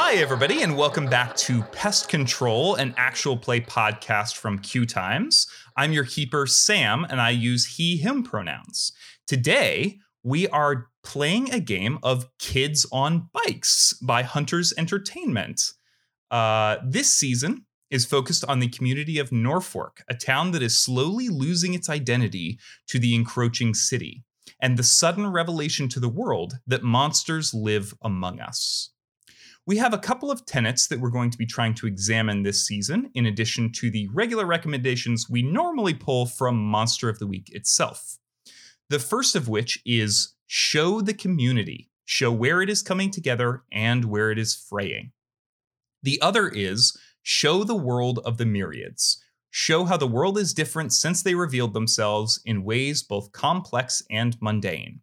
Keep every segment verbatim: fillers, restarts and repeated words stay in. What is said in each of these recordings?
Hi, everybody, and welcome back to Pest Control, an actual play podcast from Q-Times. I'm your keeper, Sam, and I use he, him pronouns. Today, we are playing a game of Kids on Bikes by Hunter's Entertainment. Uh, this season is focused on the community of Norfolk, a town that is slowly losing its identity to the encroaching city, and the sudden revelation to the world that monsters live among us. We have a couple of tenets that we're going to be trying to examine this season, in addition to the regular recommendations we normally pull from Monster of the Week itself. The first of which is show the community, show where it is coming together and where it is fraying. The other is show the world of the myriads, show how the world is different since they revealed themselves in ways both complex and mundane.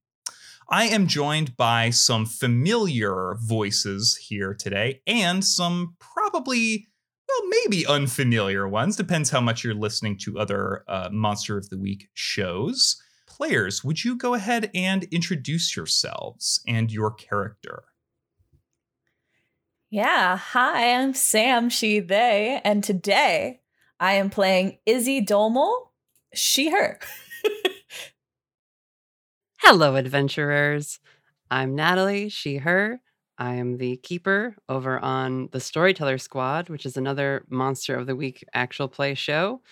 I am joined by some familiar voices here today and some probably, well, maybe unfamiliar ones. Depends how much you're listening to other uh, Monster of the Week shows. Players, would you go ahead and introduce yourselves and your character? Yeah. Hi, I'm Sam, she, they, and today I am playing Izzy Domal, she, her. Hello, adventurers. I'm Natalie, she, her. I am the keeper over on the Storyteller Squad, which is another Monster of the Week actual play show.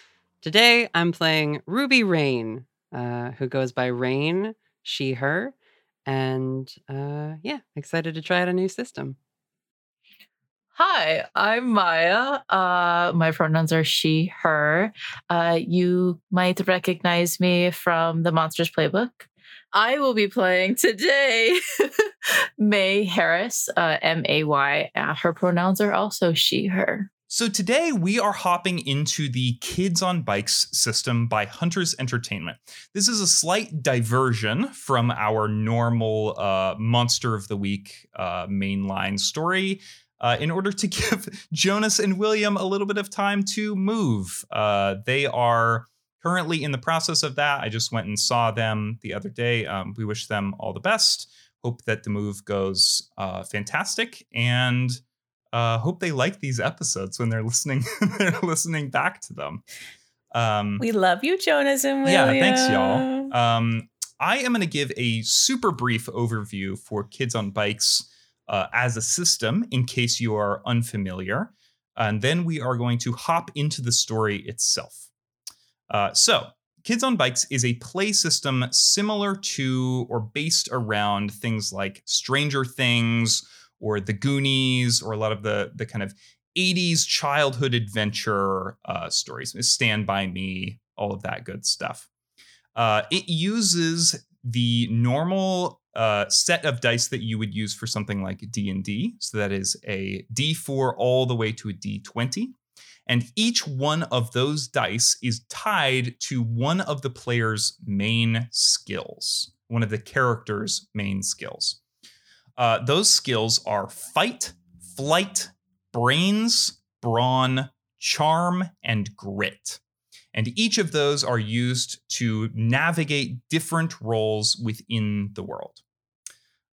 Today, I'm playing Ruby Rain, uh, who goes by Rain, she, her. And uh, yeah, excited to try out a new system. Hi, I'm Maya. Uh, my pronouns are she, her. Uh, you might recognize me from the Monsters Playbook. I will be playing today Mae Harris, uh, M A Y. Uh, her pronouns are also she, her. So today we are hopping into the Kids on Bikes system by Hunter's Entertainment. This is a slight diversion from our normal uh, Monster of the Week uh, mainline story uh, in order to give Jonas and William a little bit of time to move. Uh, they are currently in the process of that. I just went and saw them the other day. Um, we wish them all the best. Hope that the move goes uh, fantastic, and uh, hope they like these episodes when they're listening. They're listening back to them. Um, we love you, Jonas and William. Yeah, thanks, y'all. Um, I am going to give a super brief overview for Kids on Bikes uh, as a system, in case you are unfamiliar, and then we are going to hop into the story itself. Uh, so, Kids on Bikes is a play system similar to or based around things like Stranger Things or The Goonies or a lot of the, the kind of eighties childhood adventure uh, stories. Stand By Me, all of that good stuff. Uh, it uses the normal uh, set of dice that you would use for something like D and D. So that is a D four all the way to a D twenty. And each one of those dice is tied to one of the player's main skills, one of the character's main skills. Uh, those skills are fight, flight, brains, brawn, charm, and grit. And each of those are used to navigate different roles within the world.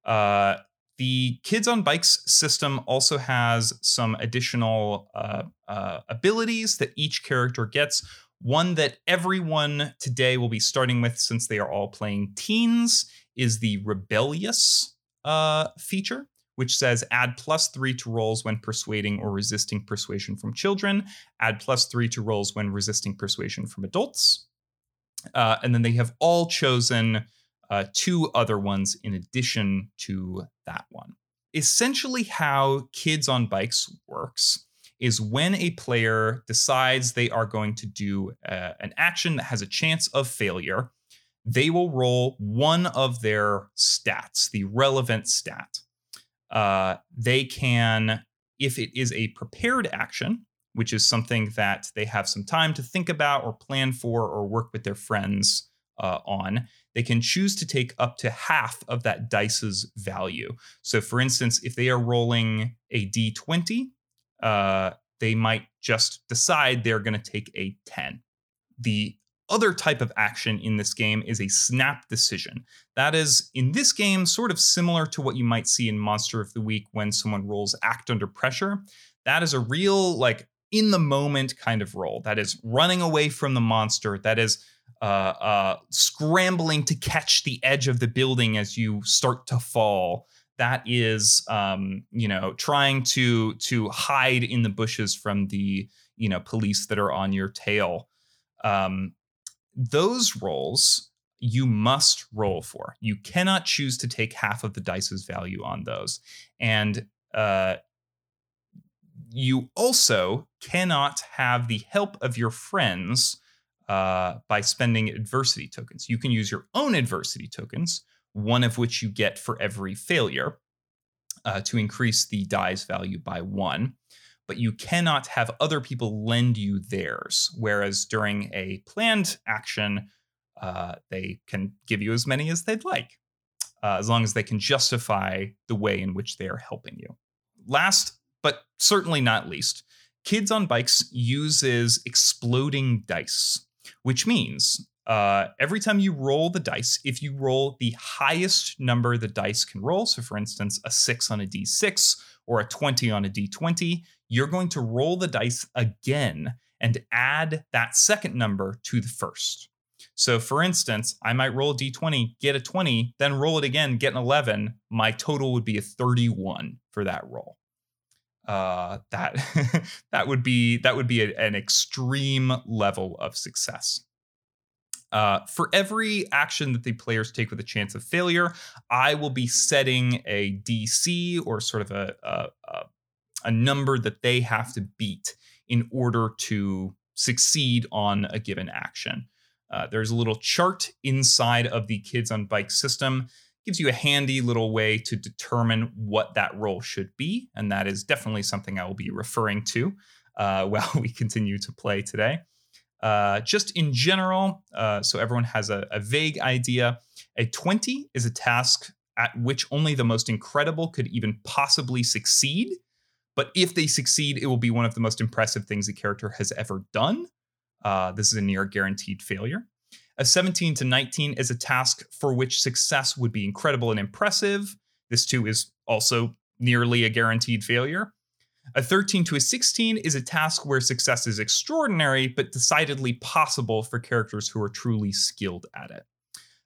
Uh, The Kids on Bikes system also has some additional uh, uh, abilities that each character gets. One that everyone today will be starting with, since they are all playing teens, is the Rebellious uh, feature, which says add plus three to rolls when persuading or resisting persuasion from children, add plus three to rolls when resisting persuasion from adults. Uh, and then they have all chosen Uh, two other ones in addition to that one. Essentially, how Kids on Bikes works is when a player decides they are going to do uh, an action that has a chance of failure, they will roll one of their stats, the relevant stat. Uh, they can, if it is a prepared action, which is something that they have some time to think about or plan for or work with their friends Uh, on, they can choose to take up to half of that dice's value. So for instance, if they are rolling a D twenty, uh, they might just decide they're going to take a ten. The other type of action in this game is a snap decision. That is, in this game, sort of similar to what you might see in Monster of the Week when someone rolls act under pressure. That is a real, like, in the moment kind of roll. That is running away from the monster. That is uh, uh, scrambling to catch the edge of the building as you start to fall. That is, um, you know, trying to to hide in the bushes from the, you know, police that are on your tail. Um, those rolls you must roll for. You cannot choose to take half of the dice's value on those. And uh, you also cannot have the help of your friends uh, by spending adversity tokens. You can use your own adversity tokens, one of which you get for every failure uh, to increase the die's value by one. But you cannot have other people lend you theirs. Whereas during a planned action, uh, they can give you as many as they'd like, uh, as long as they can justify the way in which they are helping you. Last, but certainly not least, Kids on Bikes uses exploding dice, which means uh, every time you roll the dice, if you roll the highest number the dice can roll, so for instance, a six on a D six or a twenty on a D twenty, you're going to roll the dice again and add that second number to the first. So for instance, I might roll a D twenty, get a twenty, then roll it again, get an eleven. My total would be a thirty-one for that roll. Uh, that that would be that would be a, an extreme level of success. Uh, for every action that the players take with a chance of failure, I will be setting a D C or sort of a, a, a a number that they have to beat in order to succeed on a given action. Uh, there's a little chart inside of the Kids on Bikes system. Gives you a handy little way to determine what that role should be. And that is definitely something I will be referring to uh, while we continue to play today. Uh, just in general, uh, so everyone has a, a vague idea, a twenty is a task at which only the most incredible could even possibly succeed. But if they succeed, it will be one of the most impressive things the character has ever done. Uh, this is a near guaranteed failure. A seventeen to nineteen is a task for which success would be incredible and impressive. This too is also nearly a guaranteed failure. A thirteen to a sixteen is a task where success is extraordinary, but decidedly possible for characters who are truly skilled at it.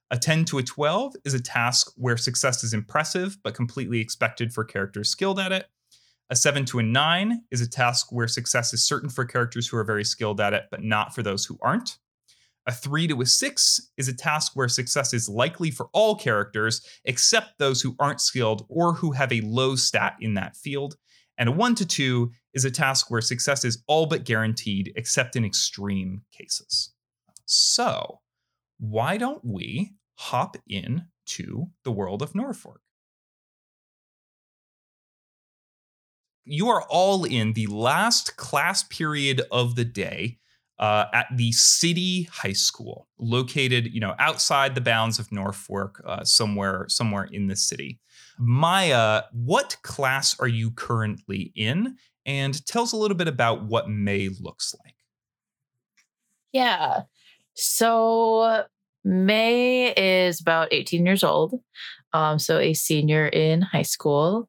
A ten to a twelve is a task where success is impressive, but completely expected for characters skilled at it. A seven to a nine is a task where success is certain for characters who are very skilled at it, but not for those who aren't. A three to a six is a task where success is likely for all characters, except those who aren't skilled or who have a low stat in that field. And a one to two is a task where success is all but guaranteed, except in extreme cases. So, why don't we hop in to the world of Norfolk? You are all in the last class period of the day uh, at the city high school, located, you know, outside the bounds of Norfolk, uh, somewhere, somewhere in the city. Maya, what class are you currently in? And tell us a little bit about what May looks like. Yeah, so May is about eighteen years old, um, so a senior in high school.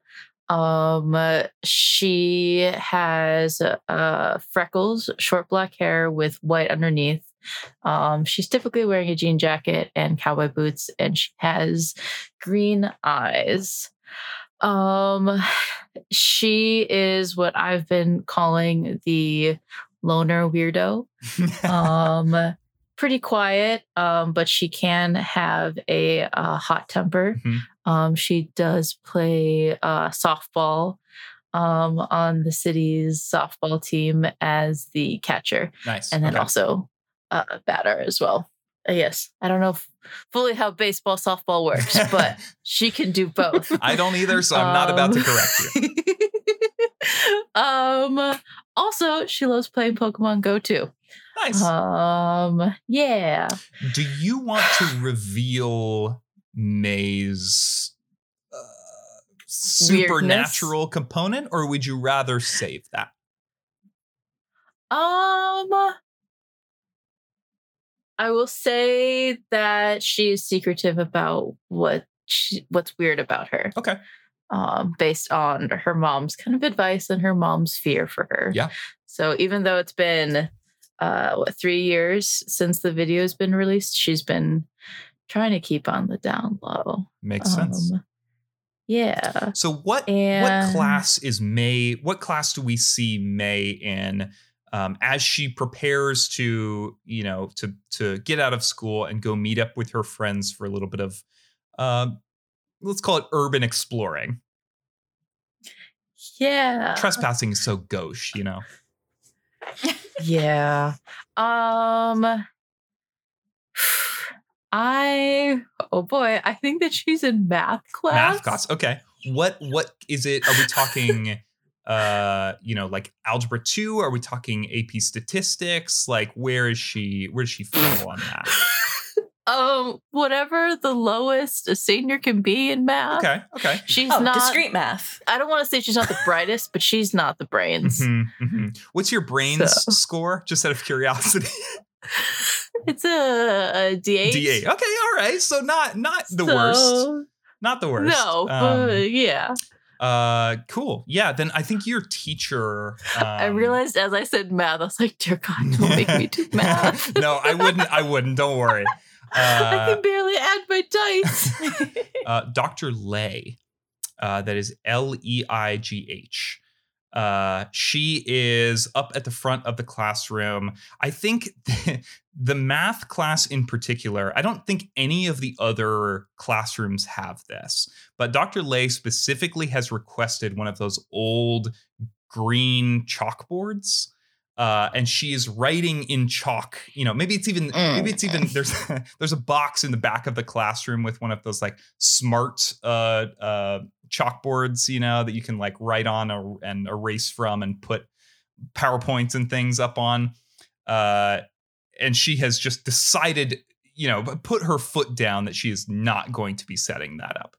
Um, she has, uh, freckles, short black hair with white underneath. Um, she's typically wearing a jean jacket and cowboy boots, and she has green eyes. Um, she is what I've been calling the loner weirdo. um, pretty quiet, um, but she can have a, a hot temper. Mm-hmm. Um, she does play uh, softball um, on the city's softball team as the catcher. Nice. And then okay. also uh, a batter as well. Uh, yes. I don't know if fully how baseball, softball works, but she can do both. I don't either, so I'm um, not about to correct you. um, also, she loves playing Pokemon Go, too. Nice. Um, yeah. Do you want to reveal May's uh, supernatural weirdness component, or would you rather save that? Um, I will say that she is secretive about what she, what's weird about her. Okay. Um, based on her mom's kind of advice and her mom's fear for her. Yeah. So even though it's been uh, what, three years since the video has been released, she's been trying to keep on the down low. Makes um, sense. Yeah. So what and... what class is Mae? What class do we see Mae in um, as she prepares to, you know, to to get out of school and go meet up with her friends for a little bit of. Uh, Let's call it urban exploring. Yeah. Trespassing is so gauche, you know? Yeah. Um, I, oh boy, I think that she's in math class. Math class. Okay. What, what is it? Are we talking, uh, you know, like algebra two? Are we talking A P statistics? Like, where is she, where does she fall on that? Um, whatever the lowest a senior can be in math. Okay, okay. She's oh, not discrete math. I don't want to say she's not the brightest, but she's not the brains. Mm-hmm, mm-hmm. What's your brains so. score? Just out of curiosity. It's a, a D eight. D eight. Okay, all right. So not not the so, worst. Not the worst. No, um, but yeah. Uh, cool. Yeah. Then I think your teacher. Um, I realized as I said math, I was like, dear God, don't make me do math. No, I wouldn't. I wouldn't. Don't worry. Uh, I can barely add my dice. uh, Doctor Leigh, uh, that is L E I G H. Uh, she is up at the front of the classroom. I think the, the math class in particular, I don't think any of the other classrooms have this, but Doctor Leigh specifically has requested one of those old green chalkboards. Uh, and she is writing in chalk. You know, maybe it's even mm. maybe it's even there's there's a box in the back of the classroom with one of those like smart uh, uh, chalkboards, you know, that you can like write on or, and erase from and put PowerPoints and things up on. Uh, and she has just decided, you know, put her foot down that she is not going to be setting that up,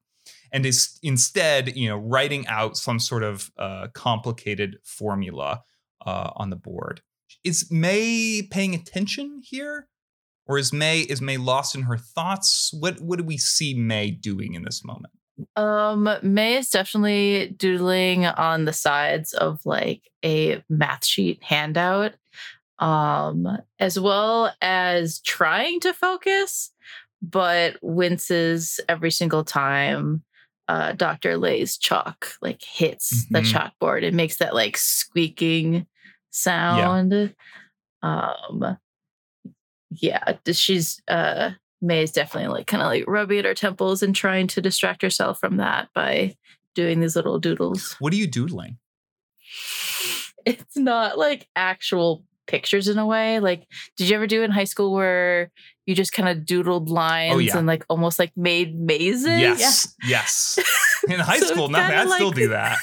and is instead, you know, writing out some sort of uh, complicated formula. Uh, on the board. Is Mae paying attention here? Or is Mae is Mae lost in her thoughts? What what do we see Mae doing in this moment? Um, Mae is definitely doodling on the sides of like a math sheet handout, um, as well as trying to focus, but winces every single time. Uh, Doctor Leigh's chalk like hits mm-hmm. the chalkboard. It makes that like squeaking sound. Yeah. Um, yeah, she's uh, Mae is definitely like kind of like rubbing at her temples and trying to distract herself from that by doing these little doodles. What are you doodling? It's not like actual pictures in a way. Like, did you ever do in high school where you just kind of doodled lines oh, yeah. and like almost like made mazes? Yes, yeah. yes. In high so school, nothing. I'd like, still do that.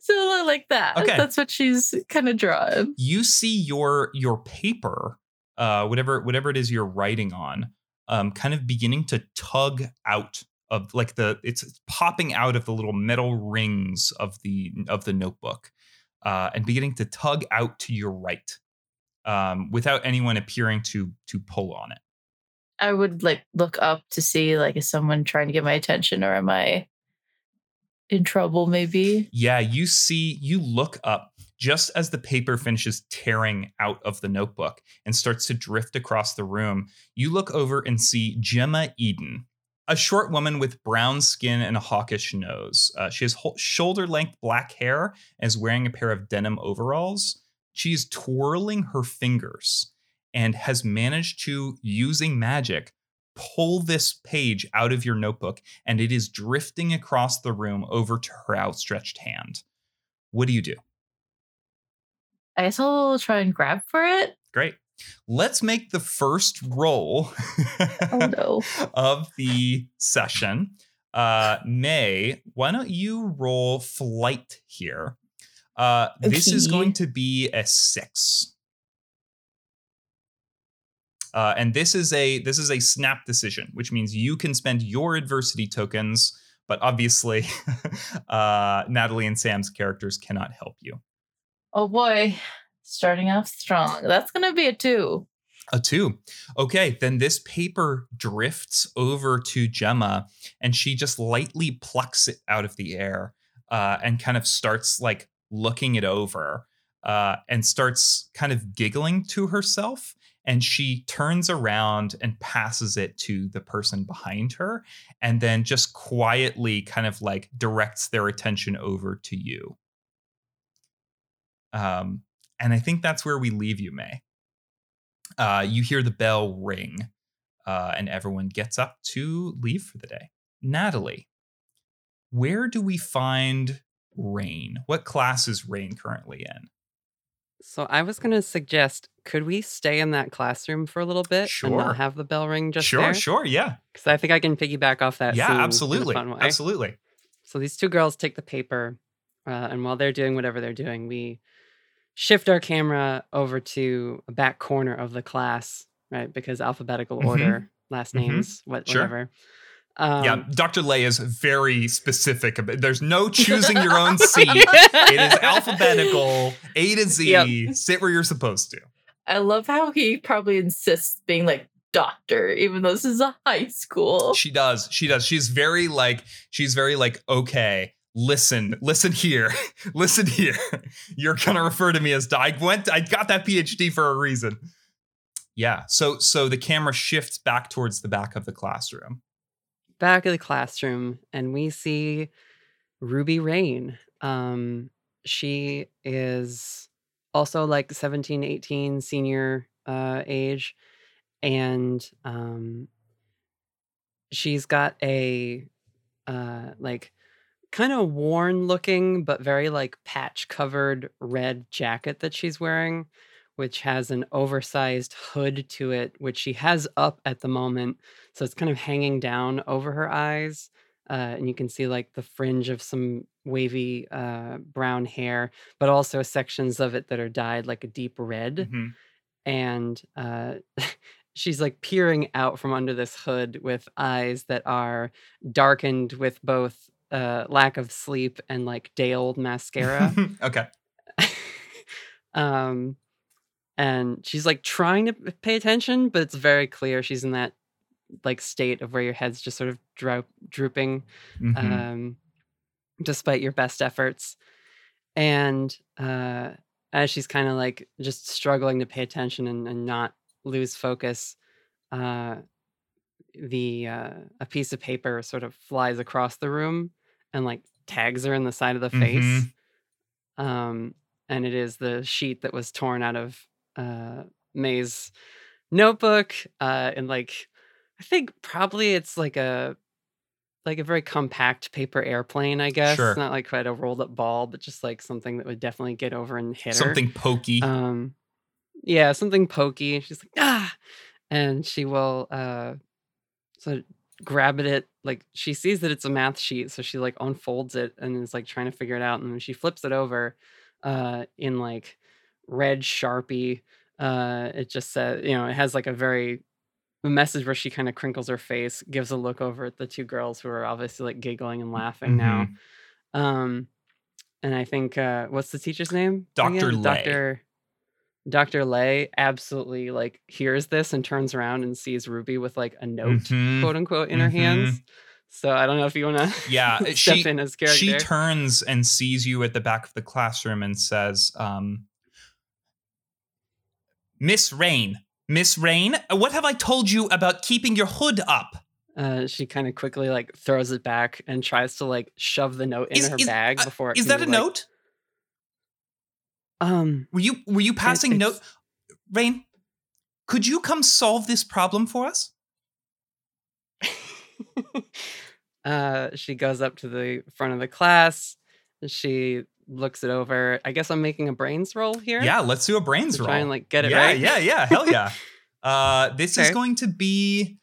So like that. Okay. That's what she's kind of drawing. You see your your paper, uh, whatever whatever it is you're writing on, um, kind of beginning to tug out of like the it's popping out of the little metal rings of the of the notebook, uh, and beginning to tug out to your right. Um, without anyone appearing to to pull on it. I would like look up to see like is someone trying to get my attention or am I in trouble maybe? Yeah, you see, you look up just as the paper finishes tearing out of the notebook and starts to drift across the room. You look over and see Gemma Eden, a short woman with brown skin and a hawkish nose. Uh, she has ho- shoulder-length black hair and is wearing a pair of denim overalls. She's twirling her fingers and has managed to, using magic, pull this page out of your notebook, and it is drifting across the room over to her outstretched hand. What do you do? I guess I'll try and grab for it. Great. Let's make the first roll oh, no. of the session. Uh, Mae, why don't you roll flight here? Uh, this okay. is going to be a six. Uh, and this is a this is a snap decision, which means you can spend your adversity tokens, but obviously uh, Natalie and Sam's characters cannot help you. Oh boy, starting off strong. That's going to be a two. A two. Okay, then this paper drifts over to Gemma and she just lightly plucks it out of the air uh, and kind of starts like looking it over uh, and starts kind of giggling to herself. And she turns around and passes it to the person behind her and then just quietly kind of like directs their attention over to you. Um, and I think that's where we leave you, May. Uh, you hear the bell ring uh, and everyone gets up to leave for the day. Natalie, where do we find Rain? What class is Rain currently in? So I was going to suggest, could we stay in that classroom for a little bit sure. and not have the bell ring just sure, there? Sure, sure, yeah. Because I think I can piggyback off that. Yeah, absolutely, absolutely. So these two girls take the paper, uh, and while they're doing whatever they're doing, we shift our camera over to a back corner of the class, right? Because alphabetical mm-hmm. order, last mm-hmm. names, what, sure. whatever. Um, yeah, Doctor Leigh is very specific about, there's no choosing your own seat. It is alphabetical, A to Z, yep. sit where you're supposed to. I love how he probably insists being like doctor, even though this is a high school. She does. She does. She's very like, she's very like, okay, listen, listen here, listen here. You're going to refer to me as, I went, I got that PhD for a reason. Yeah. So, so the camera shifts back towards the back of the classroom. Back of the classroom, and we see Ruby Rain. Um, she is also like seventeen, eighteen, senior uh, age. And um, she's got a uh, like kind of worn looking, but very like patch covered red jacket that she's wearing, which has an oversized hood to it, which she has up at the moment. So it's kind of hanging down over her eyes. Uh, and you can see like the fringe of some wavy uh, brown hair, but also sections of it that are dyed like a deep red. Mm-hmm. And uh, she's like peering out from under this hood with eyes that are darkened with both uh, lack of sleep and like day old mascara. Okay. um. And she's like trying to pay attention, but it's very clear she's in that like state of where your head's just sort of droop, drooping, mm-hmm. um, despite your best efforts. And uh, as she's kind of like just struggling to pay attention and, and not lose focus, uh, the uh, a piece of paper sort of flies across the room and like tags her in the side of the mm-hmm. face. Um, and it is the sheet that was torn out of Uh, Mae's notebook, uh, and like I think probably it's like a like a very compact paper airplane. I guess sure. It's not like quite a rolled up ball, but just like something that would definitely get over and hit something her. Something pokey. Um, yeah, something pokey. And she's like ah, and she will uh, so grab at it. Like she sees that it's a math sheet, so she like unfolds it and is like trying to figure it out, and then she flips it over uh, in like. Red Sharpie. Uh, it just says, you know, it has like a very a message where she kind of crinkles her face, gives a look over at the two girls who are obviously like giggling and laughing mm-hmm. now. Um, and I think uh, what's the teacher's name? Doctor Leigh. Doctor Doctor Leigh absolutely like hears this and turns around and sees Ruby with like a note, mm-hmm. quote unquote, in mm-hmm. her hands. So I don't know if you want to yeah, step she, in as character. She turns and sees you at the back of the classroom and says, um, Miss Rain, Miss Rain, what have I told you about keeping your hood up? Uh, she kind of quickly like throws it back and tries to like shove the note in is, her is, bag uh, before. It is that a like... note? Um, were you were you passing it, note? Rain, could you come solve this problem for us? uh, she goes up to the front of the class. And she. Looks it over. I guess I'm making a brains roll here. Yeah, let's do a brains to roll. Try and like get it yeah, right. Yeah, yeah, yeah. Hell yeah. Uh, this okay. is going to be.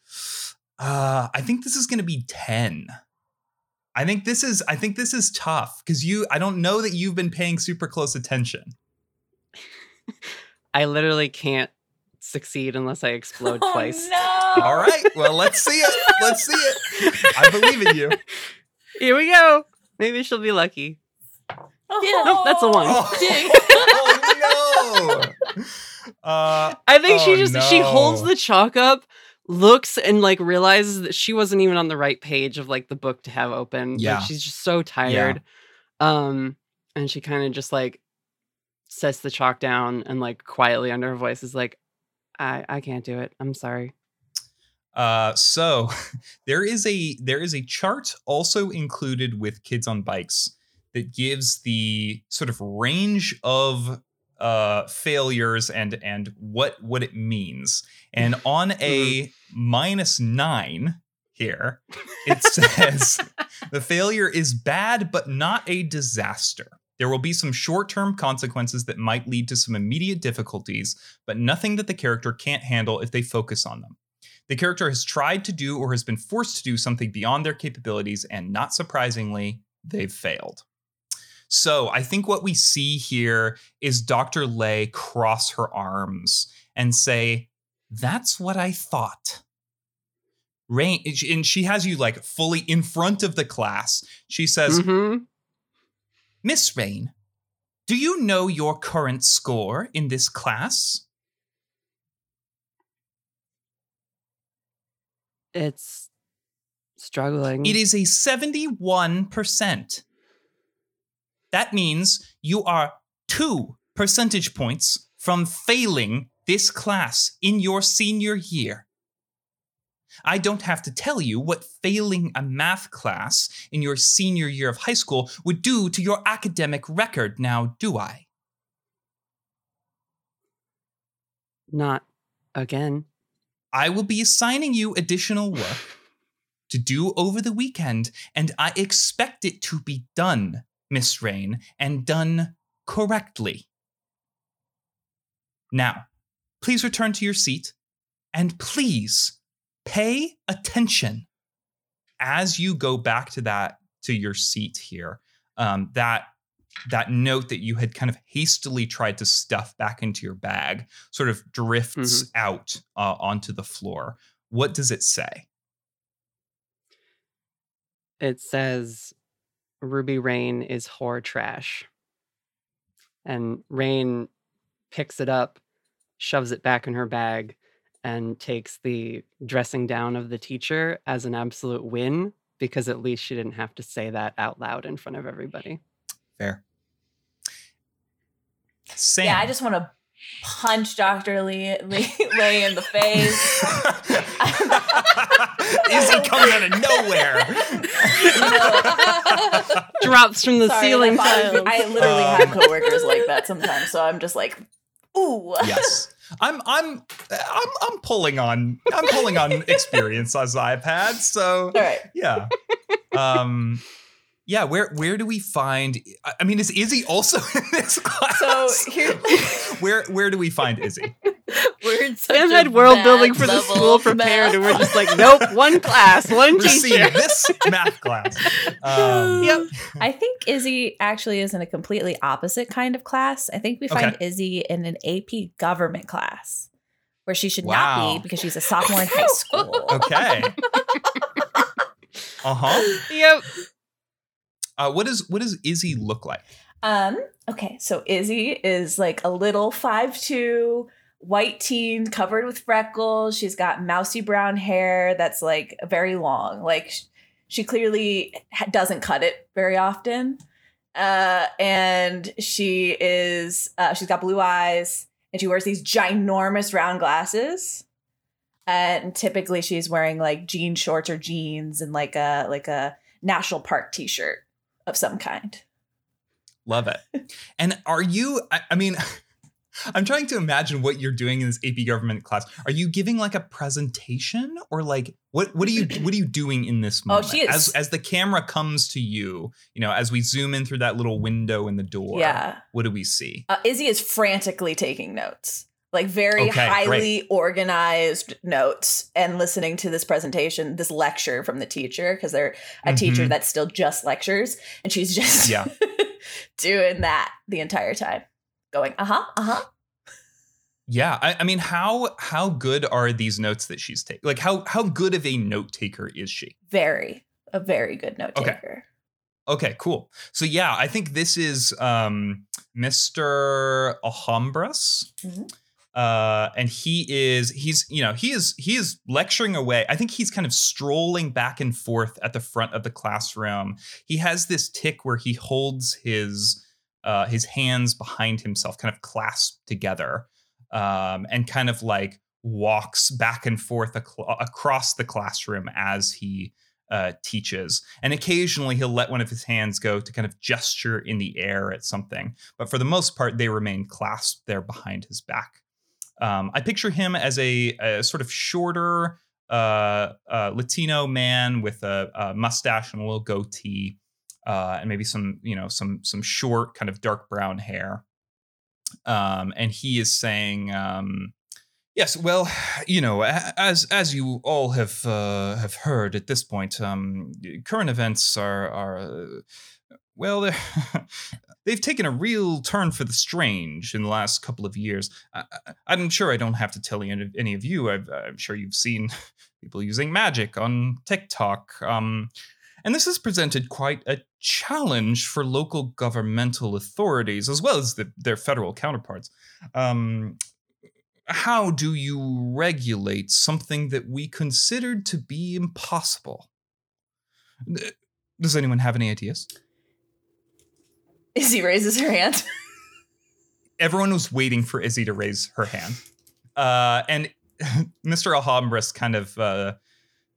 Uh, I think this is going to be ten. I think this is. I think this is tough because you. I don't know that you've been paying super close attention. I literally can't succeed unless I explode oh, twice. No. All right. Well, let's see it. Let's see it. I believe in you. Here we go. Maybe she'll be lucky. Yeah. Oh, nope, that's a one. Oh, oh no! Uh, I think oh, she just, no. she holds the chalk up, looks and like realizes that she wasn't even on the right page of like the book to have open. Yeah. Like, she's just so tired. Yeah. Um, and she kind of just like sets the chalk down and like quietly under her voice is like, I, I can't do it. I'm sorry. Uh, so there is a, there is a chart also included with Kids on Bikes that gives the sort of range of uh, failures and, and what, what it means. And on a minus nine here, it says the failure is bad, but not a disaster. There will be some short-term consequences that might lead to some immediate difficulties, but nothing that the character can't handle if they focus on them. The character has tried to do or has been forced to do something beyond their capabilities, and not surprisingly, they've failed. So I think what we see here is Doctor Leigh cross her arms and say, that's what I thought. Rain, and she has you like fully in front of the class. She says, mm-hmm. Miss Rain, do you know your current score in this class? It's struggling. It is a seventy-one percent. That means you are two percentage points from failing this class in your senior year. I don't have to tell you what failing a math class in your senior year of high school would do to your academic record now, do I? Not again. I will be assigning you additional work to do over the weekend, and I expect it to be done, Miss Rain, and done correctly. Now, please return to your seat, and please pay attention as you go back to that, to your seat here. Um, that that note that you had kind of hastily tried to stuff back into your bag sort of drifts mm-hmm. out uh, onto the floor. What does it say? It says, Ruby Rain is whore trash. And Rain picks it up, shoves it back in her bag, and takes the dressing down of the teacher as an absolute win, because at least she didn't have to say that out loud in front of everybody. Fair. Sam. Yeah, I just want to punch Doctor Leigh, Leigh, Leigh in the face. Izzy coming out of nowhere. No. Drops from the Sorry, ceiling tiles. I literally um. have coworkers like that sometimes, so I'm just like, ooh. Yes. I'm I'm I'm I'm pulling on I'm pulling on experience as I've had. So right. yeah. Um yeah, where where do we find I mean is Izzy also in this class? So here where where do we find Izzy? We're Sam had world building for the school prepared and we're just like, nope, one class, one teacher. This math class. Um, yep. I think Izzy actually is in a completely opposite kind of class. I think we find okay. Izzy in an A P government class where she should wow. not be because she's a sophomore in high school. Okay. Uh-huh. Yep. Uh, what is what does Izzy look like? Um, okay, so Izzy is like a little five two white teen covered with freckles. She's got mousy brown hair that's like very long. Like she clearly doesn't cut it very often. Uh, and she is, uh, she's got blue eyes and she wears these ginormous round glasses. And typically she's wearing like jean shorts or jeans and like a, like a National Park t-shirt of some kind. Love it. And are you, I, I mean, I'm trying to imagine what you're doing in this A P government class. Are you giving like a presentation or like what what are you what are you doing in this moment? Oh, she is. As as the camera comes to you, you know, as we zoom in through that little window in the door. Yeah. What do we see? Uh, Izzy is frantically taking notes, like very okay, highly great. organized notes and listening to this presentation, this lecture from the teacher, because they're a mm-hmm. teacher that still just lectures. And she's just yeah. doing that the entire time. Going, uh-huh, uh-huh. Yeah, I, I mean, how how good are these notes that she's taking? Like, how how good of a note taker is she? Very, a very good note taker. Okay, okay, cool. So yeah, I think this is um, Mister Alhambra. Mm-hmm. Uh, and he is, he's, you know, he is, he is lecturing away. I think he's kind of strolling back and forth at the front of the classroom. He has this tic where he holds his, uh, his hands behind himself, kind of clasped together, um, and kind of like walks back and forth ac- across the classroom as he, uh, teaches. And occasionally he'll let one of his hands go to kind of gesture in the air at something. But for the most part, they remain clasped there behind his back. Um, I picture him as a, a sort of shorter uh, uh, Latino man with a, a mustache and a little goatee, uh, and maybe some, you know, some some short kind of dark brown hair. Um, and he is saying, um, "Yes, well, you know, as as you all have uh, have heard at this point, um, current events are are." Uh, Well, they're, they've taken a real turn for the strange in the last couple of years. I, I'm sure I don't have to tell any, any of you. I've, I'm sure you've seen people using magic on TikTok. Um, and this has presented quite a challenge for local governmental authorities, as well as the, their federal counterparts. Um, how do you regulate something that we considered to be impossible? Does anyone have any ideas? Izzy raises her hand. Everyone was waiting for Izzy to raise her hand. Uh, and Mister Alhambra kind of, uh,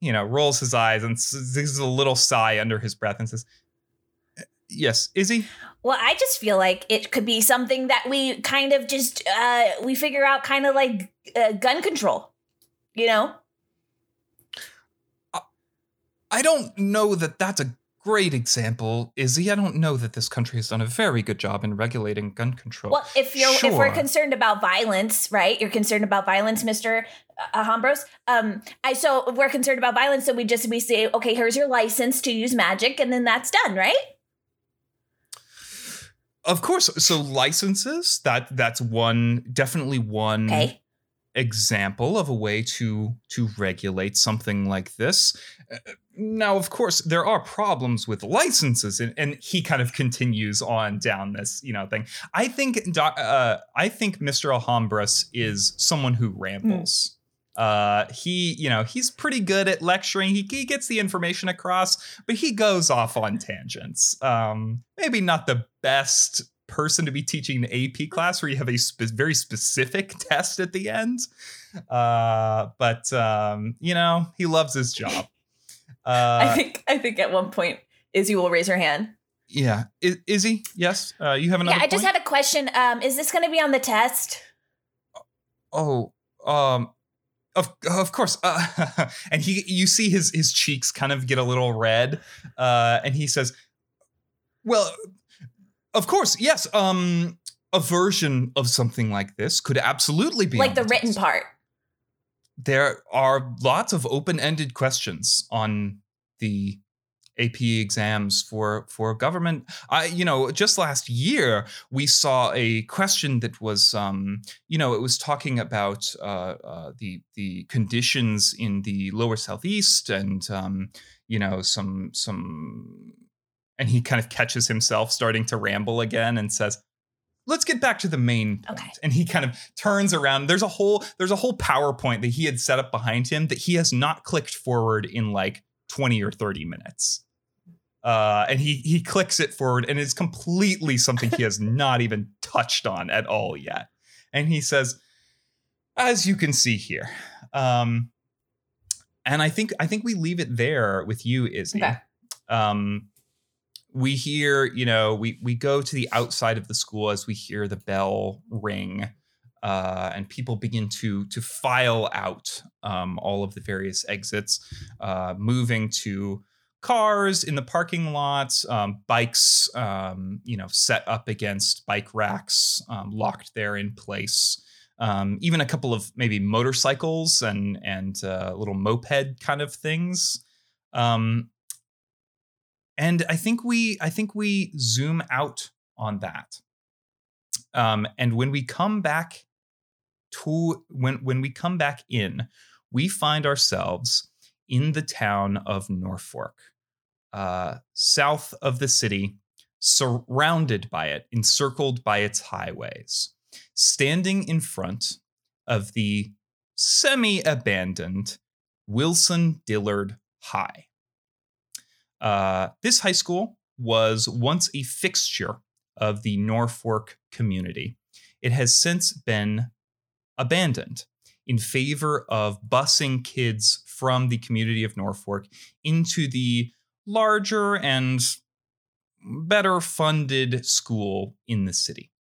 you know, rolls his eyes and zigs a little sigh under his breath and says, yes, Izzy? Well, I just feel like it could be something that we kind of just, uh, we figure out kind of like uh, gun control, you know? I don't know that that's a great example, Izzy. I don't know that this country has done a very good job in regulating gun control. Well, if you're sure. if we're concerned about violence, right? You're concerned about violence, Mister Alhambros. Um, I so if we're concerned about violence, so we just we say, okay, here's your license to use magic, and then that's done, right? Of course. So licenses, that that's one definitely one okay. example of a way to to regulate something like this. Uh, Now, of course, there are problems with licenses, and, and he kind of continues on down this, you know, thing. I think uh, I think Mister Alhambras is someone who rambles. Mm. Uh, he, you know, he's pretty good at lecturing. He, he gets the information across, but he goes off on tangents. Um, maybe not the best person to be teaching an A P class where you have a spe- very specific test at the end. Uh, but, um, you know, he loves his job. Uh, I think I think at one point Izzy will raise her hand. Yeah. I, Izzy, yes? Uh, you have another Yeah, I just point? had a question. Um, is this going to be on the test? Oh, um, of of course. Uh, and he, you see his, his cheeks kind of get a little red. Uh, and he says, well, of course, yes. Um, a version of something like this could absolutely be like on the, the written test. part. There are lots of open-ended questions on the A P exams for, for government. I, you know, just last year, we saw a question that was, um, you know, it was talking about uh, uh, the the conditions in the lower southeast and, um, you know, some some. And he kind of catches himself starting to ramble again and says, let's get back to the main point. Okay. And he kind of turns around. There's a whole there's a whole PowerPoint that he had set up behind him that he has not clicked forward in like twenty or thirty minutes. Uh, and he he clicks it forward, and it's completely something he has not even touched on at all yet. And he says, as you can see here. Um, and I think I think we leave it there with you, Izzy. Okay. Um, We hear, you know, we, we go to the outside of the school as we hear the bell ring, uh, and people begin to to file out um, all of the various exits, uh, moving to cars in the parking lots, um, bikes, um, you know, set up against bike racks, um, locked there in place. Um, even a couple of maybe motorcycles and and uh, little moped kind of things. Um And I think we I think we zoom out on that. Um, and when we come back to when when we come back in, we find ourselves in the town of Norfolk, uh, south of the city, surrounded by it, encircled by its highways. Standing in front of the semi-abandoned Wilson-Dillard High. Uh, this high school was once a fixture of the Norfolk community. It has since been abandoned in favor of busing kids from the community of Norfolk into the larger and better funded school in the city.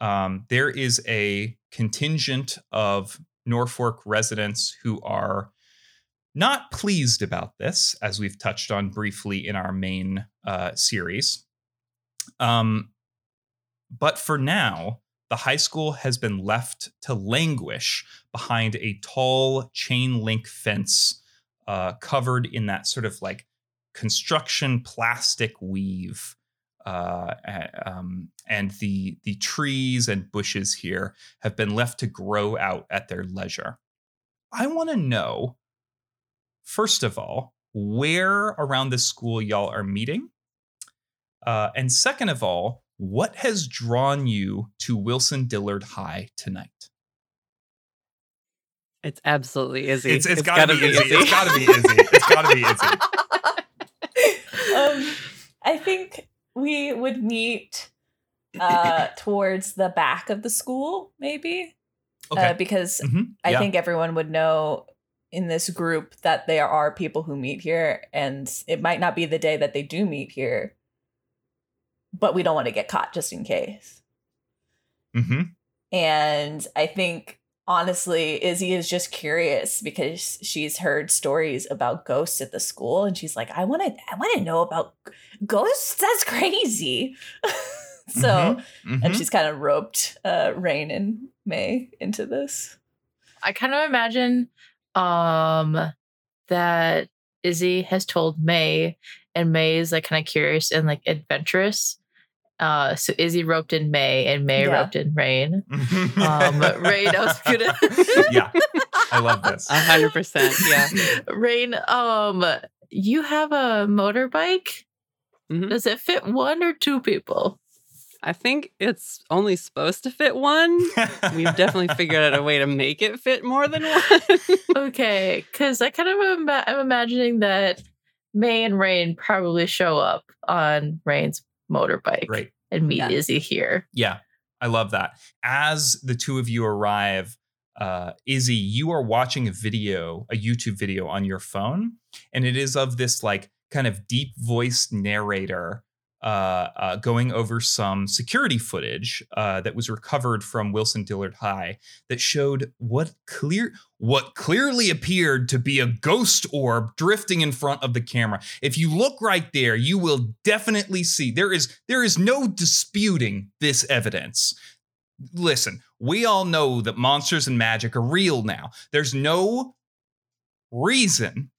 Um, there is a contingent of Norfolk residents who are not pleased about this, as we've touched on briefly in our main uh, series. Um, but for now, the high school has been left to languish behind a tall chain link fence uh, covered in that sort of like construction plastic weave. Uh, um, and the, the trees and bushes here have been left to grow out at their leisure. I want to know, first of all, where around the school y'all are meeting. Uh, and second of all, what has drawn you to Wilson-Dillard High tonight? It's absolutely Izzy. It's, it's, it's gotta, gotta be, be Izzy. Izzy. It's gotta be Izzy. It's gotta be Izzy. um, I think we would meet uh, towards the back of the school, maybe, okay. uh, because mm-hmm. I yeah. think everyone would know in this group that there are people who meet here, and it might not be the day that they do meet here, but we don't want to get caught just in case. Mm-hmm. And I think, honestly, Izzy is just curious because she's heard stories about ghosts at the school, and she's like, I want to I want to know about ghosts. That's crazy. so, mm-hmm. Mm-hmm. And she's kind of roped uh, Rain and May into this. I kind of imagine um, that Izzy has told May, and May is like kind of curious and like adventurous. Uh, so Izzy roped in May, and May yeah. roped in Rain. um, Rain, I was gonna. yeah, I love this. A hundred percent. Yeah, Rain. Um, you have a motorbike. Mm-hmm. Does it fit one or two people? I think it's only supposed to fit one. We've definitely figured out a way to make it fit more than one. Okay, because I kind of am, I'm imagining that May and Rain probably show up on Rain's motorbike right. and meet yeah. Izzy here. Yeah, I love that. As the two of you arrive, uh, Izzy, you are watching a video, a YouTube video on your phone, and it is of this like kind of deep voiced narrator uh, uh, going over some security footage uh, that was recovered from Wilson-Dillard High that showed what clear what clearly appeared to be a ghost orb drifting in front of the camera. If you look right there, you will definitely see there is there is no disputing this evidence. Listen, we all know that monsters and magic are real now. There's no reason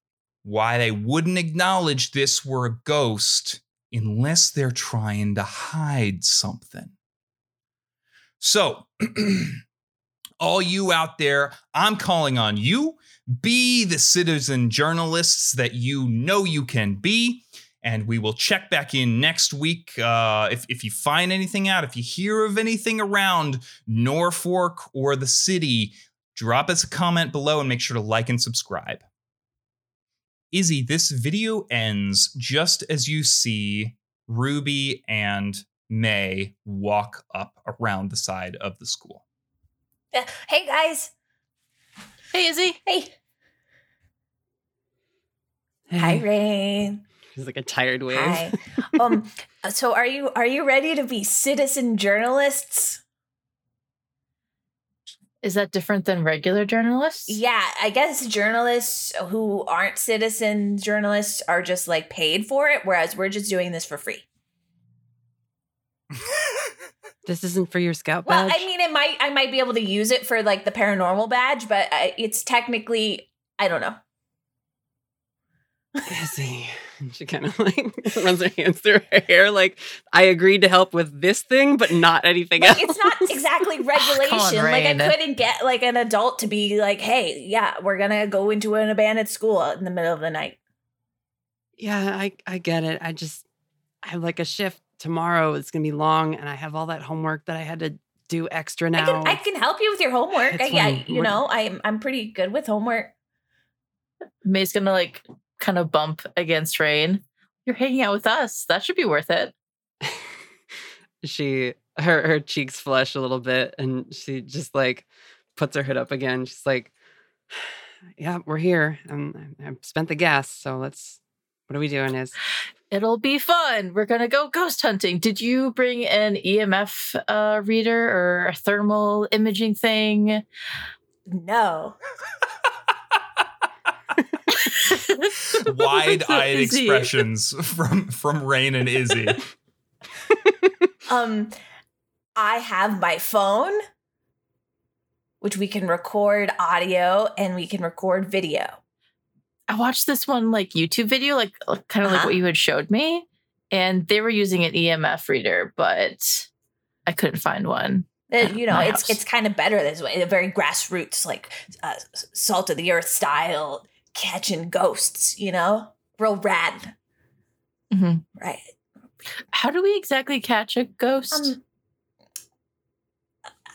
why they wouldn't acknowledge this were a ghost unless they're trying to hide something. So, all you out there, I'm calling on you. Be the citizen journalists that you know you can be. And we will check back in next week. Uh, if, if you find anything out, if you hear of anything around Norfolk or the city, drop us a comment below and make sure to like and subscribe. Izzy, this video ends just as you see Ruby and May walk up around the side of the school. Uh, hey, guys. Hey, Izzy. Hey. hey. Hi, Rain. She's like a tired wave. Hi. um, so are you are you ready to be citizen journalists? Is that different than regular journalists? Yeah, I guess journalists who aren't citizen journalists are just like paid for it, whereas we're just doing this for free. This isn't for your scout badge? Well, I mean, it might I might be able to use it for like the paranormal badge, but it's technically, I don't know. Izzy. She kind of like runs her hands through her hair like, I agreed to help with this thing, but not anything like, else. It's not exactly regulation. Oh, like Rain. I couldn't get like an adult to be like, hey, yeah, we're going to go into an abandoned school in the middle of the night. Yeah, I, I get it. I just I have like a shift tomorrow. It's going to be long. And I have all that homework that I had to do extra now? I can, I can help you with your homework. It's I, yeah, we're, you know, I'm I'm pretty good with homework. Mae's gonna like kind of bump against Rain. You're hanging out with us. That should be worth it. She her her cheeks flush a little bit, and she just like puts her head up again. She's like, "Yeah, we're here. I'm, I've spent the gas, so let's. What are we doing? Is it'll be fun. We're gonna go ghost hunting. Did you bring an E M F uh, reader or a thermal imaging thing? No." Wide-eyed expressions from from Rain and Izzy. Um, I have my phone, which we can record audio and we can record video. I watched this one like YouTube video, like kind of uh-huh. like what you had showed me, and they were using an E M F reader, but I couldn't find one. It, you know, it's house. It's kind of better this way. A very grassroots, like uh, salt of the earth style. Catching ghosts, you know, real rad, mm-hmm. right? How do we exactly catch a ghost?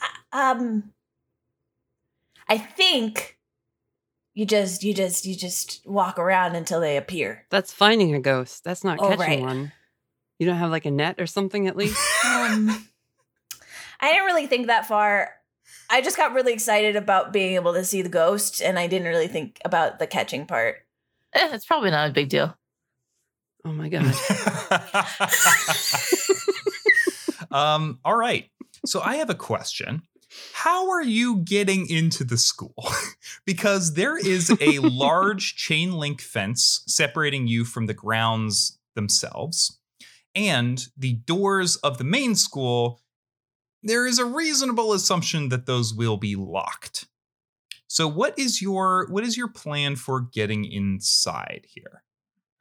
Um, um, I think you just, you just, you just walk around until they appear. That's finding a ghost. That's not oh, catching right. one. You don't have like a net or something at least. um, I didn't really think that far. I just got really excited about being able to see the ghost, and I didn't really think about the catching part. Eh, it's probably not a big deal. Oh, my God. um. All right. So I have a question. How are you getting into the school? Because there is a large chain link fence separating you from the grounds themselves, and the doors of the main school. There is a reasonable assumption that those will be locked. So what is your what is your plan for getting inside here?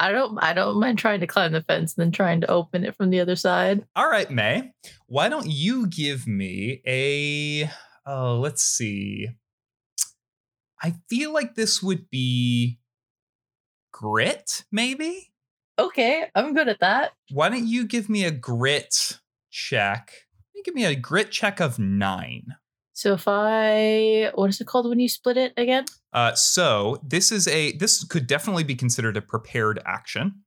I don't I don't mind trying to climb the fence and then trying to open it from the other side. All right, Mae. Why don't you give me a oh, let's see. I feel like this would be grit, maybe? Okay, I'm good at that. Why don't you give me a grit check? Give me a grit check of nine. So if I, what is it called when you split it again? Uh, so this is a, this could definitely be considered a prepared action.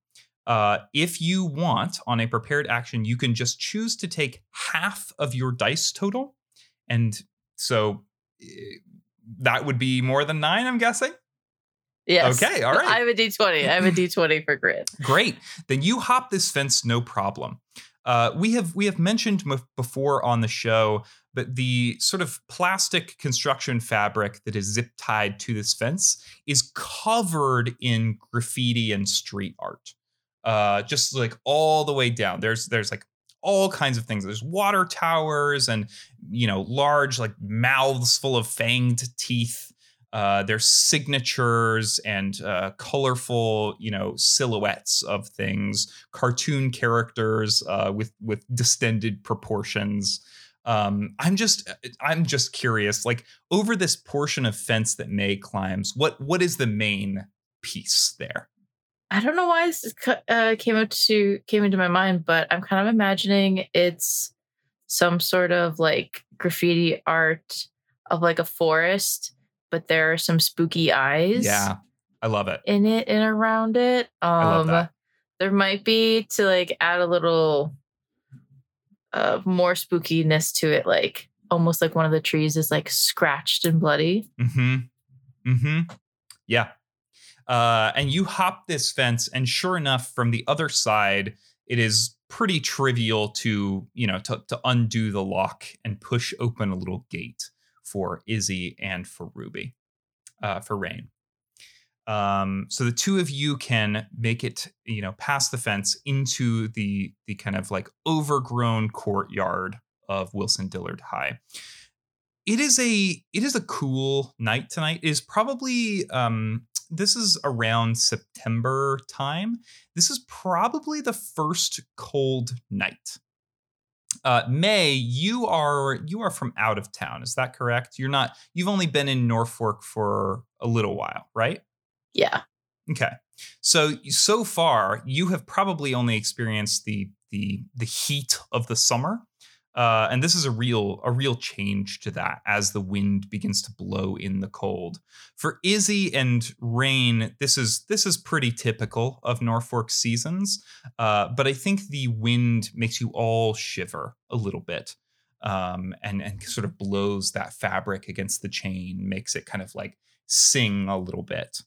Uh, if you want on a prepared action, you can just choose to take half of your dice total. And so that would be more than nine, I'm guessing. Yes. Okay. All right. I have a D twenty. I have a D twenty for grit. Great. Then you hop this fence. No problem. Uh, we have we have mentioned m- before on the show that the sort of plastic construction fabric that is zip tied to this fence is covered in graffiti and street art, uh, just like all the way down. There's there's like all kinds of things. There's water towers and, you know, large like mouths full of fanged teeth. Uh, there's signatures and uh, colorful, you know, silhouettes of things, cartoon characters uh, with with distended proportions. Um, I'm just I'm just curious, like over this portion of fence that Mae climbs, what what is the main piece there? I don't know why this uh, came up to came into my mind, but I'm kind of imagining it's some sort of like graffiti art of like a forest. But there are some spooky eyes. Yeah, I love it. In it and around it. Um, I love that. There might be to like add a little uh, more spookiness to it. Like almost like one of the trees is like scratched and bloody. Mm-hmm. Mm-hmm. Yeah. Uh, and you hop this fence and sure enough, from the other side, it is pretty trivial to, you know, to, to undo the lock and push open a little gate. For Izzy and for Ruby, uh, for Rain. Um, so the two of you can make it, you know, past the fence into the the kind of like overgrown courtyard of Wilson-Dillard High. It is a it is a cool night tonight. It is probably um, this is around September time. This is probably the first cold night. Uh, Mae, you are you are from out of town. Is that correct? You're not. You've only been in Norfolk for a little while, right? Yeah. Okay. So so far, you have probably only experienced the the the heat of the summer. Uh, and this is a real a real change to that as the wind begins to blow in the cold. For Izzy and Rain, this is this is pretty typical of Norfolk seasons. Uh, but I think the wind makes you all shiver a little bit, um, and, and sort of blows that fabric against the chain, makes it kind of like sing a little bit.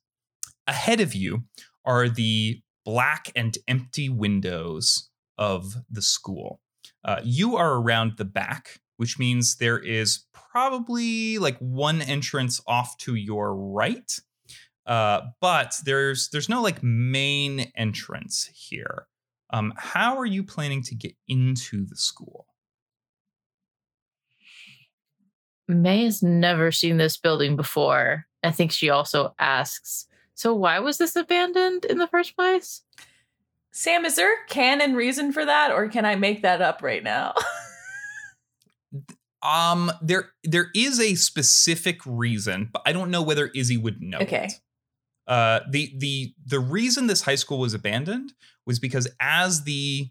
Ahead of you are the black and empty windows of the school. Uh, you are around the back, which means there is probably like one entrance off to your right. Uh, but there's there's no like main entrance here. Um, how are you planning to get into the school? May has never seen this building before. I think she also asks, so why was this abandoned in the first place? Sam, is there a canon reason for that, or can I make that up right now? um, there, there is a specific reason, but I don't know whether Izzy would know. Okay. It. Uh, the the the reason this high school was abandoned was because as the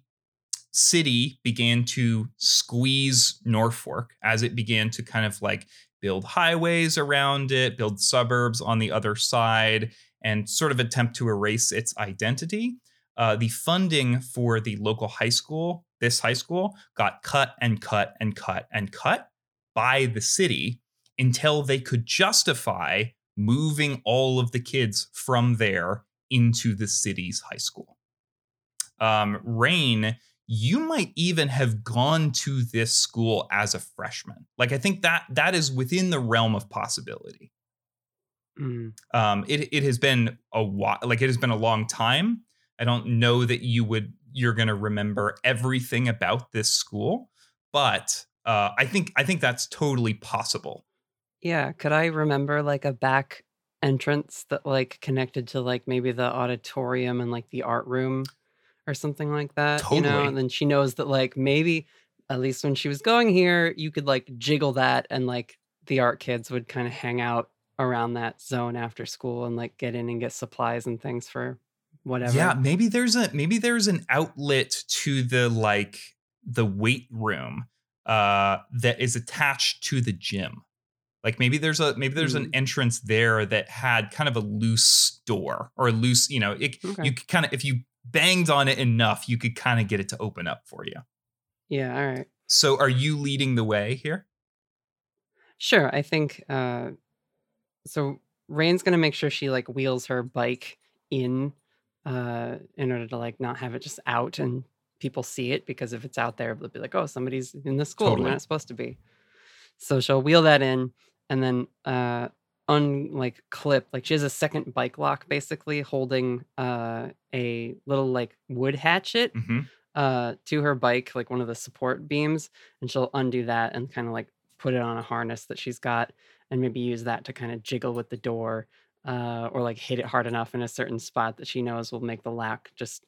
city began to squeeze Norfolk, as it began to kind of like build highways around it, build suburbs on the other side, and sort of attempt to erase its identity. Uh, the funding for the local high school, this high school, got cut and cut and cut and cut by the city until they could justify moving all of the kids from there into the city's high school. Um, Rain, you might even have gone to this school as a freshman. Like, I think that that is within the realm of possibility. Mm. Um, it, it has been a while, like it has been a long time. I don't know that you would, you're going to remember everything about this school, but uh, I think I think that's totally possible. Yeah. Could I remember like a back entrance that like connected to like maybe the auditorium and like the art room or something like that? Totally. You know? And then she knows that like maybe at least when she was going here, you could like jiggle that and like the art kids would kind of hang out around that zone after school and like get in and get supplies and things for whatever. Yeah, maybe there's a maybe there's an outlet to the like the weight room uh, that is attached to the gym. Like maybe there's a maybe there's mm. an entrance there that had kind of a loose door or a loose, you know, it, okay. you could kind of if you banged on it enough, you could kind of get it to open up for you. Yeah. All right. So are you leading the way here? Sure. I think uh, so. Rain's going to make sure she like wheels her bike in. Uh, in order to like not have it just out and people see it, because if it's out there, they'll be like, oh, somebody's in the school. Totally. They're not supposed to be. So she'll wheel that in and then uh, un like clip, like she has a second bike lock basically holding uh, a little like wood hatchet mm-hmm. uh, to her bike, like one of the support beams. And she'll undo that and kind of like put it on a harness that she's got and maybe use that to kind of jiggle with the door. Uh, or like hit it hard enough in a certain spot that she knows will make the lock just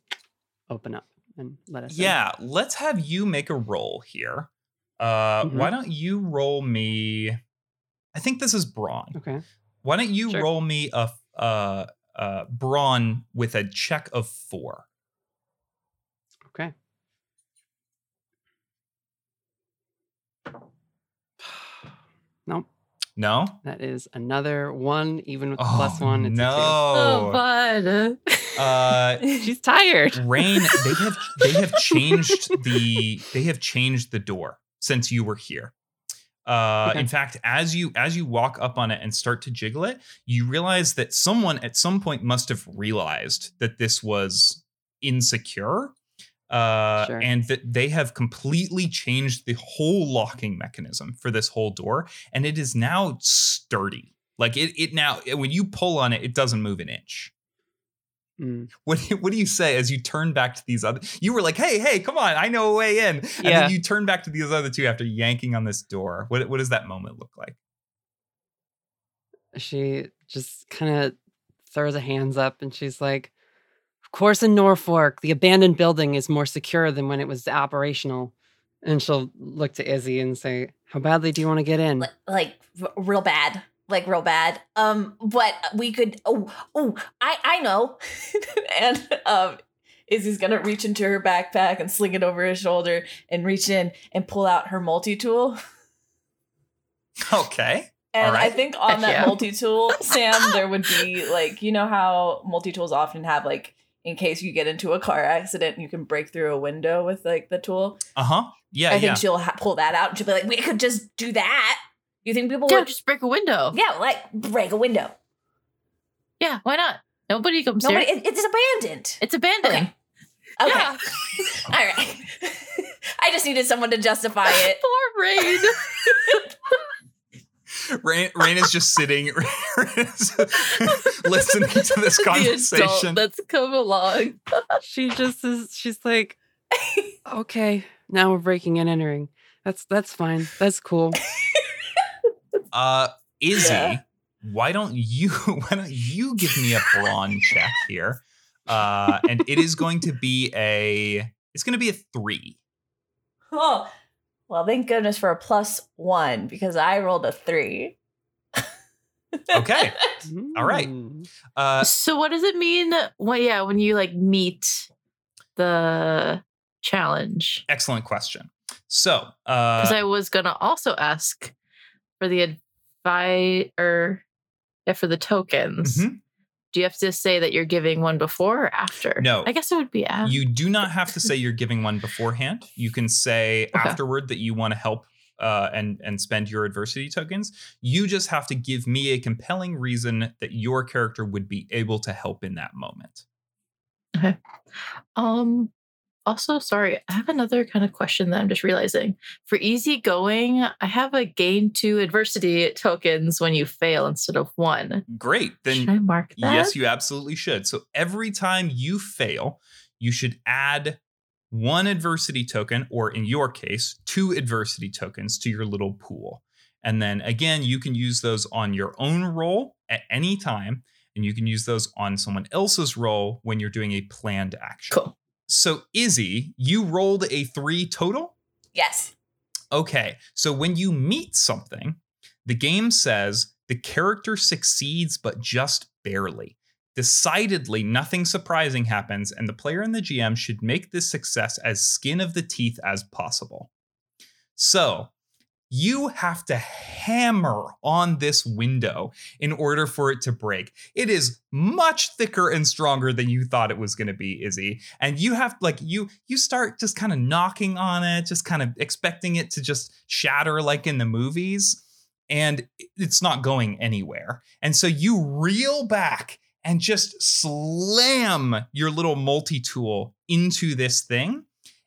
open up and let us yeah, in. Yeah, let's have you make a roll here. Uh, mm-hmm. Why don't you roll me? I think this is brawn. Okay. Why don't you sure. roll me a uh, uh, brawn with a check of four? Okay. Nope. No? That is another one, even with the oh, plus one. It's no. A two. Oh, bud. Uh, she's tired. Rain, they have they have changed the they have changed the door since you were here. Uh, okay. In fact, as you as you walk up on it and start to jiggle it, you realize that someone at some point must have realized that this was insecure. Uh, sure. And that they have completely changed the whole locking mechanism for this whole door. And it is now sturdy. Like it, it now, when you pull on it, it doesn't move an inch. Mm. What, what do you say as you turn back to these other, you were like, hey, hey, come on, I know a way in. And yeah. then you turn back to these other two after yanking on this door. What, what does that moment look like? She just kind of throws her hands up and she's like, of course, in Norfolk, the abandoned building is more secure than when it was operational. And she'll look to Izzy and say, how badly do you want to get in? Like, like r- real bad, like real bad. Um, but we could, oh, oh, I, I know. And um, Izzy's going to reach into her backpack and sling it over his shoulder and reach in and pull out her multi-tool. Okay. And right. I think on Heck that yeah. multi-tool, Sam, there would be like, you know how multi-tools often have like, in case you get into a car accident, you can break through a window with like the tool. Uh-huh. Yeah, I think yeah. she'll ha- pull that out and she'll be like, we could just do that. You think people yeah, would just break a window? Yeah, like break a window. Yeah, why not? Nobody comes Nobody, here. It, it's abandoned. It's abandoned. Okay. okay. Yeah. All right. I just needed someone to justify it. Poor Rain. Rain. Rain is just sitting, listening to this conversation. Let's come along. She just is. She's like, okay, now we're breaking and entering. That's that's fine. That's cool. Uh, Izzy. Yeah. Why don't you why don't you give me a brawn check here? Uh, and it is going to be a it's going to be a three. Oh, well, thank goodness for a plus one, because I rolled a three. Okay. Ooh. All right. Uh, so what does it mean? Well, yeah, when you like meet the challenge. Excellent question. So uh, because I was going to also ask for the advice or. Yeah, for the tokens, mm-hmm. do you have to say that you're giving one before or after? No. I guess it would be after. You do not have to say you're giving one beforehand. You can say okay. afterward that you want to help uh, and, and spend your adversity tokens. You just have to give me a compelling reason that your character would be able to help in that moment. Okay. Um. Also, sorry, I have another kind of question that I'm just realizing. For easygoing, I have a gain two adversity tokens when you fail instead of one. Great. Then should I mark that? Yes, you absolutely should. So every time you fail, you should add one adversity token, or in your case, two adversity tokens to your little pool. And then again, you can use those on your own roll at any time, and you can use those on someone else's roll when you're doing a planned action. Cool. So, Izzy, you rolled a three total? Yes. Okay. So when you meet something, the game says the character succeeds, but just barely. Decidedly, nothing surprising happens, and the player and the G M should make this success as skin of the teeth as possible. So you have to hammer on this window in order for it to break. It is much thicker and stronger than you thought it was going to be, Izzy. And you have like you you start just kind of knocking on it, just kind of expecting it to just shatter like in the movies. And it's not going anywhere. And so you reel back and just slam your little multi-tool into this thing.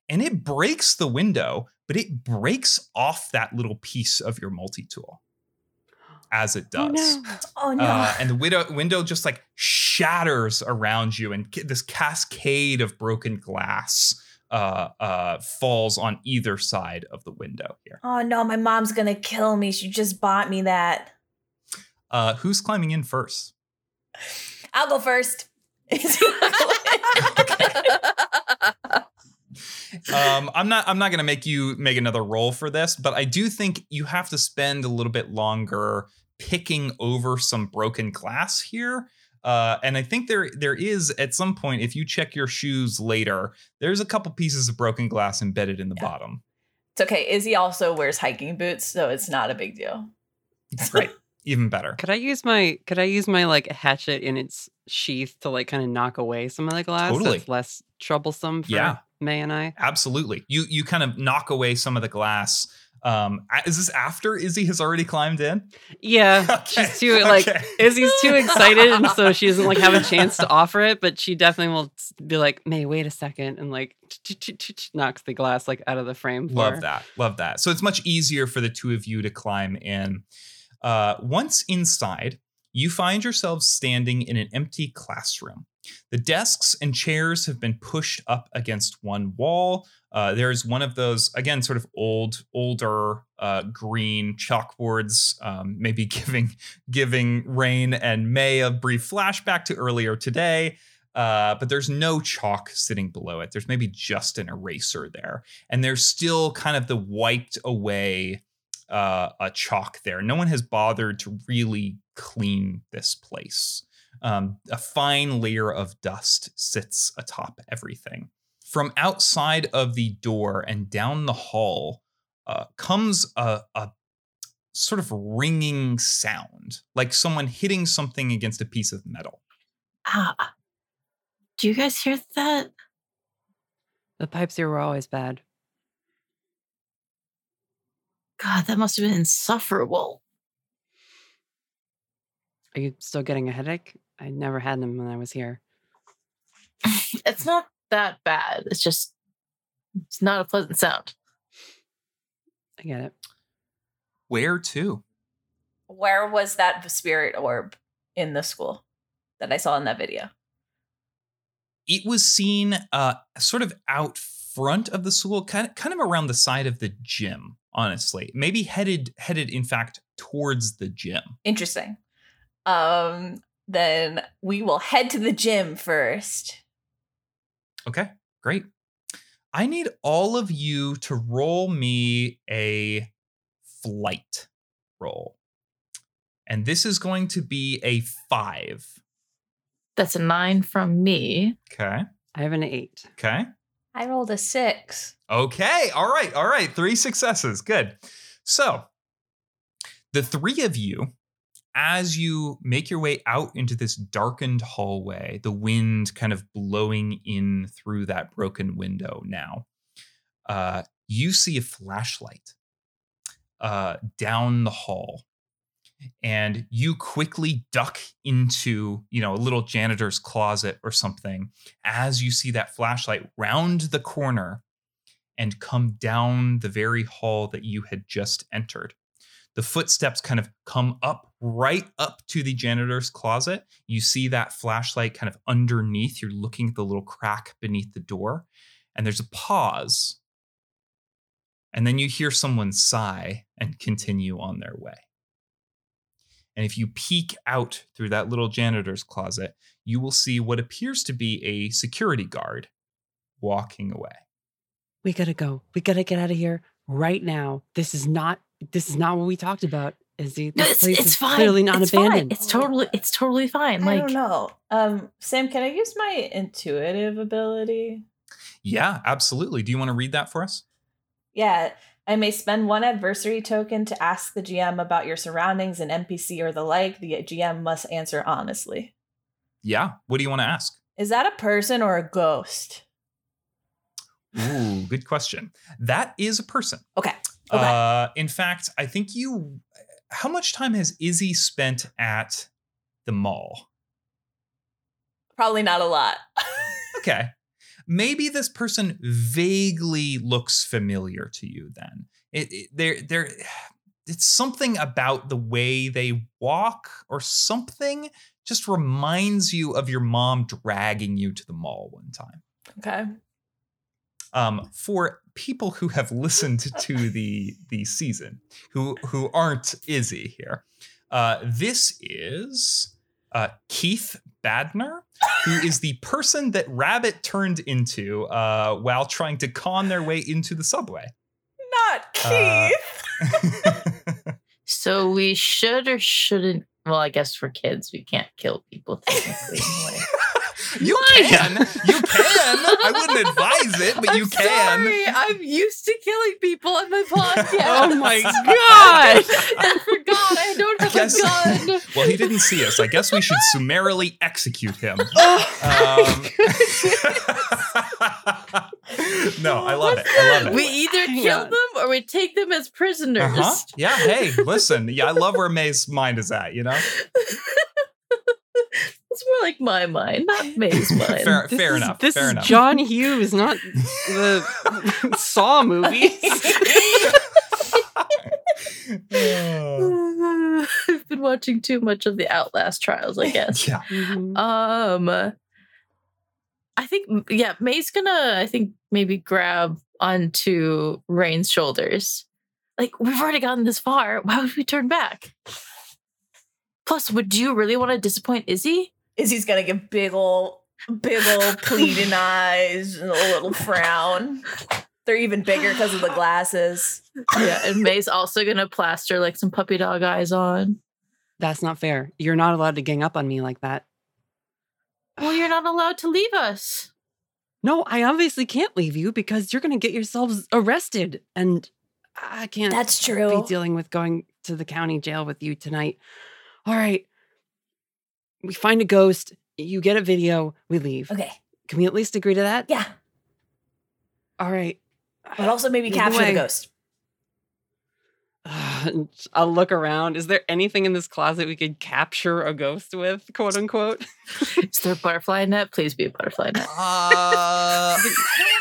And it breaks the window, but it breaks off that little piece of your multi-tool as it does. Oh, no. Oh, no. Uh, and the window, window just like shatters around you, and ca- this cascade of broken glass uh, uh, falls on either side of the window here. Oh, no, my mom's going to kill me. She just bought me that. Uh, who's climbing in first? I'll go first. Um, I'm not I'm not going to make you make another roll for this, but I do think you have to spend a little bit longer picking over some broken glass here. Uh, and I think there there is at some point, if you check your shoes later, there's a couple pieces of broken glass embedded in the yeah. bottom. It's OK. Izzy also wears hiking boots, so it's not a big deal. Great. Even better. Could I use my could I use my like hatchet in its sheath to like kind of knock away some of the glass? Totally. So it's less troublesome for yeah. May and I? Absolutely. You you kind of knock away some of the glass. Um, is this after Izzy has already climbed in? Yeah. Okay. She's too like okay. Izzy's too excited, and so she doesn't like have a chance to offer it, but she definitely will be like, May, wait a second, and like knocks the glass like out of the frame. Love that. Love that. So it's much easier for the two of you to climb in. Uh, once inside, you find yourselves standing in an empty classroom. The desks and chairs have been pushed up against one wall. Uh, there's one of those, again, sort of old, older uh, green chalkboards, um, maybe giving giving Rain and May a brief flashback to earlier today. Uh, but there's no chalk sitting below it. There's maybe just an eraser there. And there's still kind of the wiped away Uh, a chalk there. No one has bothered to really clean this place. Um, a fine layer of dust sits atop everything. From outside of the door and down the hall uh, comes a, a sort of ringing sound, like someone hitting something against a piece of metal. Ah, do you guys hear that? The pipes here were always bad. God, that must have been insufferable. Are you still getting a headache? I never had them when I was here. It's not that bad. It's just, it's not a pleasant sound. I get it. Where to? Where was that spirit orb in the school that I saw in that video? It was seen uh, sort of out front of the school, kind of, kind of around the side of the gym, honestly. Maybe headed, headed in fact, towards the gym. Interesting. Um, then we will head to the gym first. Okay, great. I need all of you to roll me a flight roll. And this is going to be a five. That's a nine from me. Okay. I have an eight. Okay. I rolled a six. Okay. All right. All right. Three successes. Good. So the three of you, as you make your way out into this darkened hallway, the wind kind of blowing in through that broken window now, uh, you see a flashlight uh, down the hall. And you quickly duck into, you know, a little janitor's closet or something as you see that flashlight round the corner and come down the very hall that you had just entered. The footsteps kind of come up, right up to the janitor's closet. You see that flashlight kind of underneath. You're looking at the little crack beneath the door, and there's a pause. And then you hear someone sigh and continue on their way. And if you peek out through that little janitor's closet, you will see what appears to be a security guard walking away. We gotta go. We gotta get out of here right now. This is not. This is not what we talked about. Izzy, this no, it's, place it's is fine. Clearly not it's abandoned. Fine. It's totally. It's totally fine. I like, don't know. Um, Sam, can I use my intuitive ability? Yeah, absolutely. Do you want to read that for us? Yeah. I may spend one adversary token to ask the G M about your surroundings, an N P C or the like. The G M must answer honestly. Yeah. What do you want to ask? Is that a person or a ghost? Ooh, good question. That is a person. Okay. Okay. Uh, in fact, I think you... How much time has Izzy spent at the mall? Probably not a lot. Okay. Maybe this person vaguely looks familiar to you then. It, it they're, they're, it's something about the way they walk or something just reminds you of your mom dragging you to the mall one time. Okay. Um, for people who have listened to the the season, who who aren't Izzy here, uh, this is uh, Keith Badner, who is the person that Rabbit turned into uh, while trying to con their way into the subway. Not Keith. Uh, so we should or shouldn't. Well, I guess for kids, we can't kill people technically. You Maya. can. You can. I wouldn't advise it, but I'm you can. Sorry. I'm used to killing people on my podcast. Oh my God. I forgot. I don't have I guess, a gun. Well, he didn't see us. I guess we should summarily execute him. Oh, um, no, I love it. I love it. We either Hang kill on. them or we take them as prisoners. Uh-huh. Yeah. Hey, listen. Yeah, I love where Mae's mind is at, you know? It's more like my mind, not Mae's mind. Fair, this fair is, enough. This fair is enough. John Hughes, not the Saw movies. uh, I've been watching too much of the Outlast trials, I guess. Yeah. Mm-hmm. Um, I think, yeah, Mae's gonna, I think, maybe grab onto Rain's shoulders. Like, we've already gotten this far. Why would we turn back? Plus, would you really want to disappoint Izzy? Izzy's gonna get big ol' big ol' pleading eyes and a little frown. They're even bigger because of the glasses. Yeah, and Mae's also gonna plaster like some puppy dog eyes on. That's not fair. You're not allowed to gang up on me like that. Well, you're not allowed to leave us. No, I obviously can't leave you because you're going to get yourselves arrested. And I can't That's true. be dealing with going to the county jail with you tonight. All right. We find a ghost. You get a video. We leave. Okay. Can we at least agree to that? Yeah. All right. But also maybe Either capture way. the ghost. Uh, I'll look around. Is there anything in this closet we could capture a ghost with, quote unquote? Is there a butterfly net? Please be a butterfly net. Uh,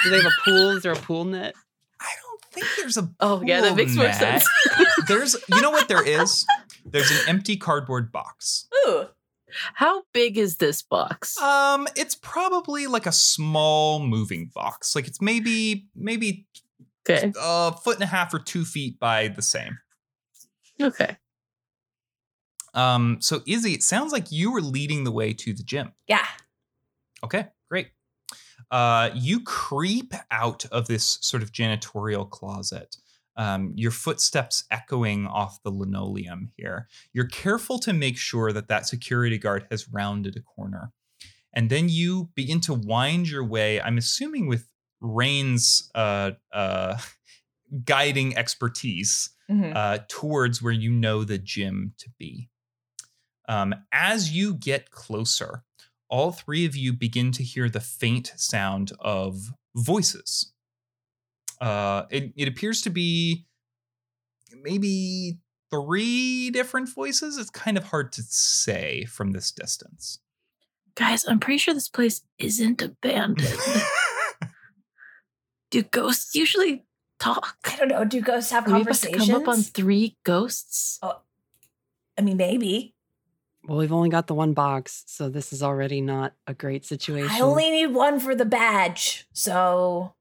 do they have a pool? Is there a pool net? I don't think there's a pool Oh, yeah, that makes net. more sense. There's, you know what there is? There's an empty cardboard box. Ooh. How big is this box? Um, it's probably like a small moving box. Like it's maybe, maybe okay. a foot and a half or two feet by the same. Okay. Um, so Izzy, it sounds like you were leading the way to the gym. Yeah. Okay, great. Uh, you creep out of this sort of janitorial closet. Um, your footsteps echoing off the linoleum here. You're careful to make sure that that security guard has rounded a corner. And then you begin to wind your way, I'm assuming with Rain's uh, uh, guiding expertise, mm-hmm. uh, towards where you know the gym to be. Um, as you get closer, all three of you begin to hear the faint sound of voices. Uh, it, it appears to be maybe three different voices. It's kind of hard to say from this distance. Guys, I'm pretty sure this place isn't abandoned. Do ghosts usually talk? I don't know. Do ghosts have Are conversations? We about to come up on three ghosts? Oh, I mean, maybe. Well, we've only got the one box, so this is already not a great situation. I only need one for the badge, so...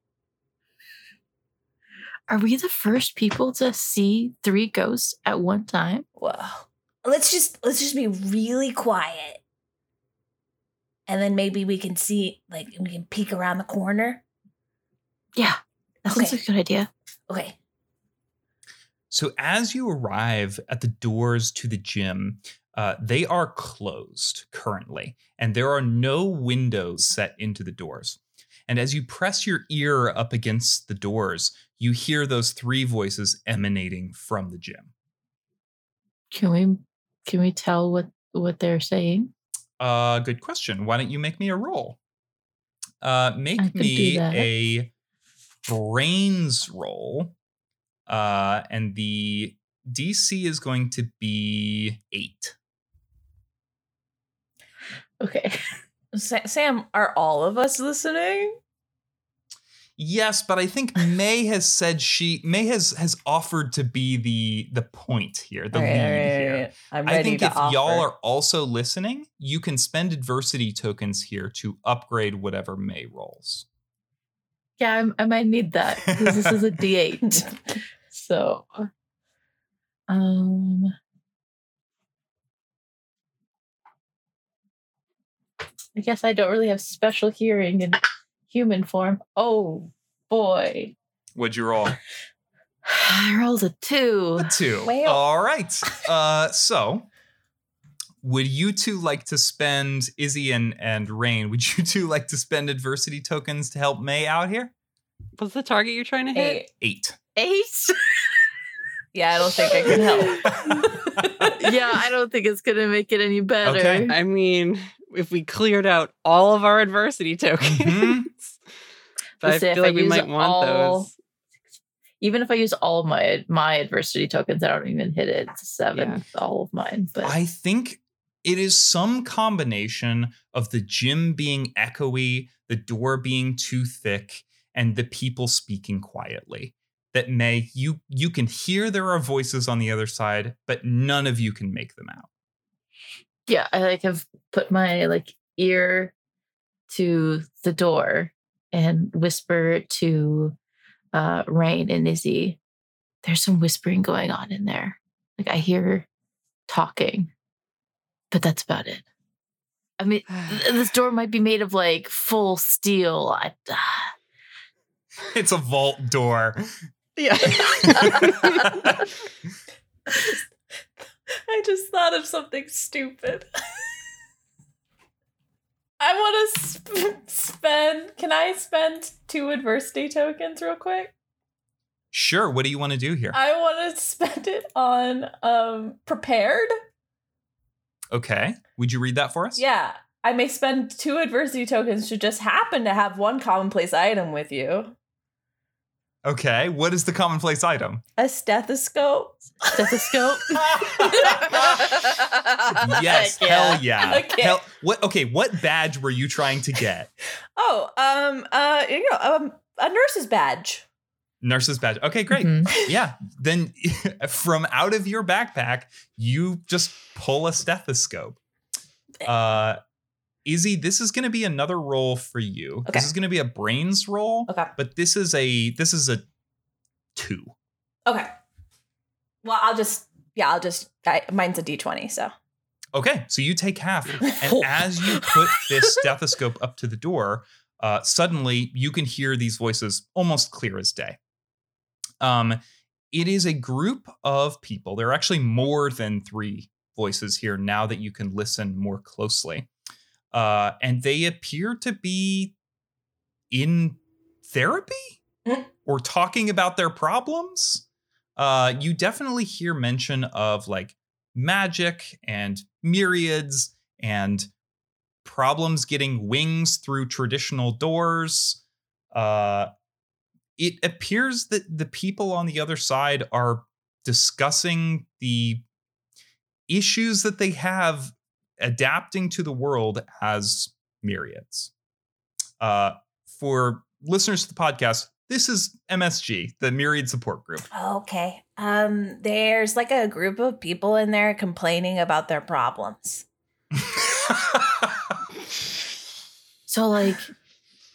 Are we the first people to see three ghosts at one time? Whoa. Let's just let's just be really quiet. And then maybe we can see, like, we can peek around the corner. Yeah. That okay. sounds like a good idea. Okay. So as you arrive at the doors to the gym, uh, they are closed currently. And there are no windows set into the doors. And as you press your ear up against the doors, you hear those three voices emanating from the gym. Can we can we tell what, what they're saying? Uh, good question. Why don't you make me a roll? Uh, make me a brains roll. Uh, and the D C is going to be eight. Okay. Sam, are all of us listening? Yes, but I think May has said she May has has offered to be the the point here, the right, lead right, here. Right, right. I'm ready I think to if offer. Y'all are also listening, you can spend adversity tokens here to upgrade whatever May rolls. Yeah, I'm, I might need that because this is a D eight. So, um, I guess I don't really have special hearing and. Human form. Oh, boy. What'd you roll? I rolled a two. A two. Well. All right. Uh, so, would you two like to spend, Izzy and, and Rain, would you two like to spend adversity tokens to help May out here? What's the target you're trying to hit? Eight. Eight? Eight? Yeah, I don't think I can help. Yeah, I don't think it's going to make it any better. Okay. I mean, if we cleared out all of our adversity tokens... Mm-hmm. But Let's I feel like I we might want all, those. Even if I use all of my my adversity tokens, I don't even hit it. It's seven, yeah. all of mine. But I think it is some combination of the gym being echoey, the door being too thick, and the people speaking quietly. That May, you you can hear there are voices on the other side, but none of you can make them out. Yeah, I like have put my like ear to the door. And whisper to uh, Rain and Izzy, there's some whispering going on in there. Like, I hear talking, but that's about it. I mean, this door might be made of, like, full steel. I, uh... It's a vault door. Yeah. I just thought of something stupid. I want to sp- spend... Can I spend two adversity tokens real quick? Sure. What do you want to do here? I want to spend it on um, prepared. Okay. Would you read that for us? Yeah. I may spend two adversity tokens to just happen to have one commonplace item with you. Okay. What is the commonplace item? A stethoscope. Stethoscope? Yes. Yeah. Hell yeah. Okay. Hell, what, okay. What badge were you trying to get? Oh, um, uh, you know, um, a nurse's badge. Nurse's badge. Okay, great. Mm-hmm. Yeah. Then from out of your backpack, you just pull a stethoscope. Uh, Izzy, this is going to be another roll for you. Okay. This is going to be a brains roll. Okay. But this is a this is a two. Okay. Well, I'll just yeah, I'll just I, mine's a D twenty, so. Okay, so you take half, and oh. as you put this stethoscope up to the door, uh, suddenly you can hear these voices almost clear as day. Um, it is a group of people. There are actually more than three voices here now that you can listen more closely. Uh, and they appear to be in therapy mm-hmm. or talking about their problems. Uh, you definitely hear mention of like magic and myriads and problems getting wings through traditional doors. Uh, it appears that the people on the other side are discussing the issues that they have adapting to the world as myriads. Uh, for listeners to the podcast, this is M S G, the Myriad Support Group. Okay. Um, there's like a group of people in there complaining about their problems. So like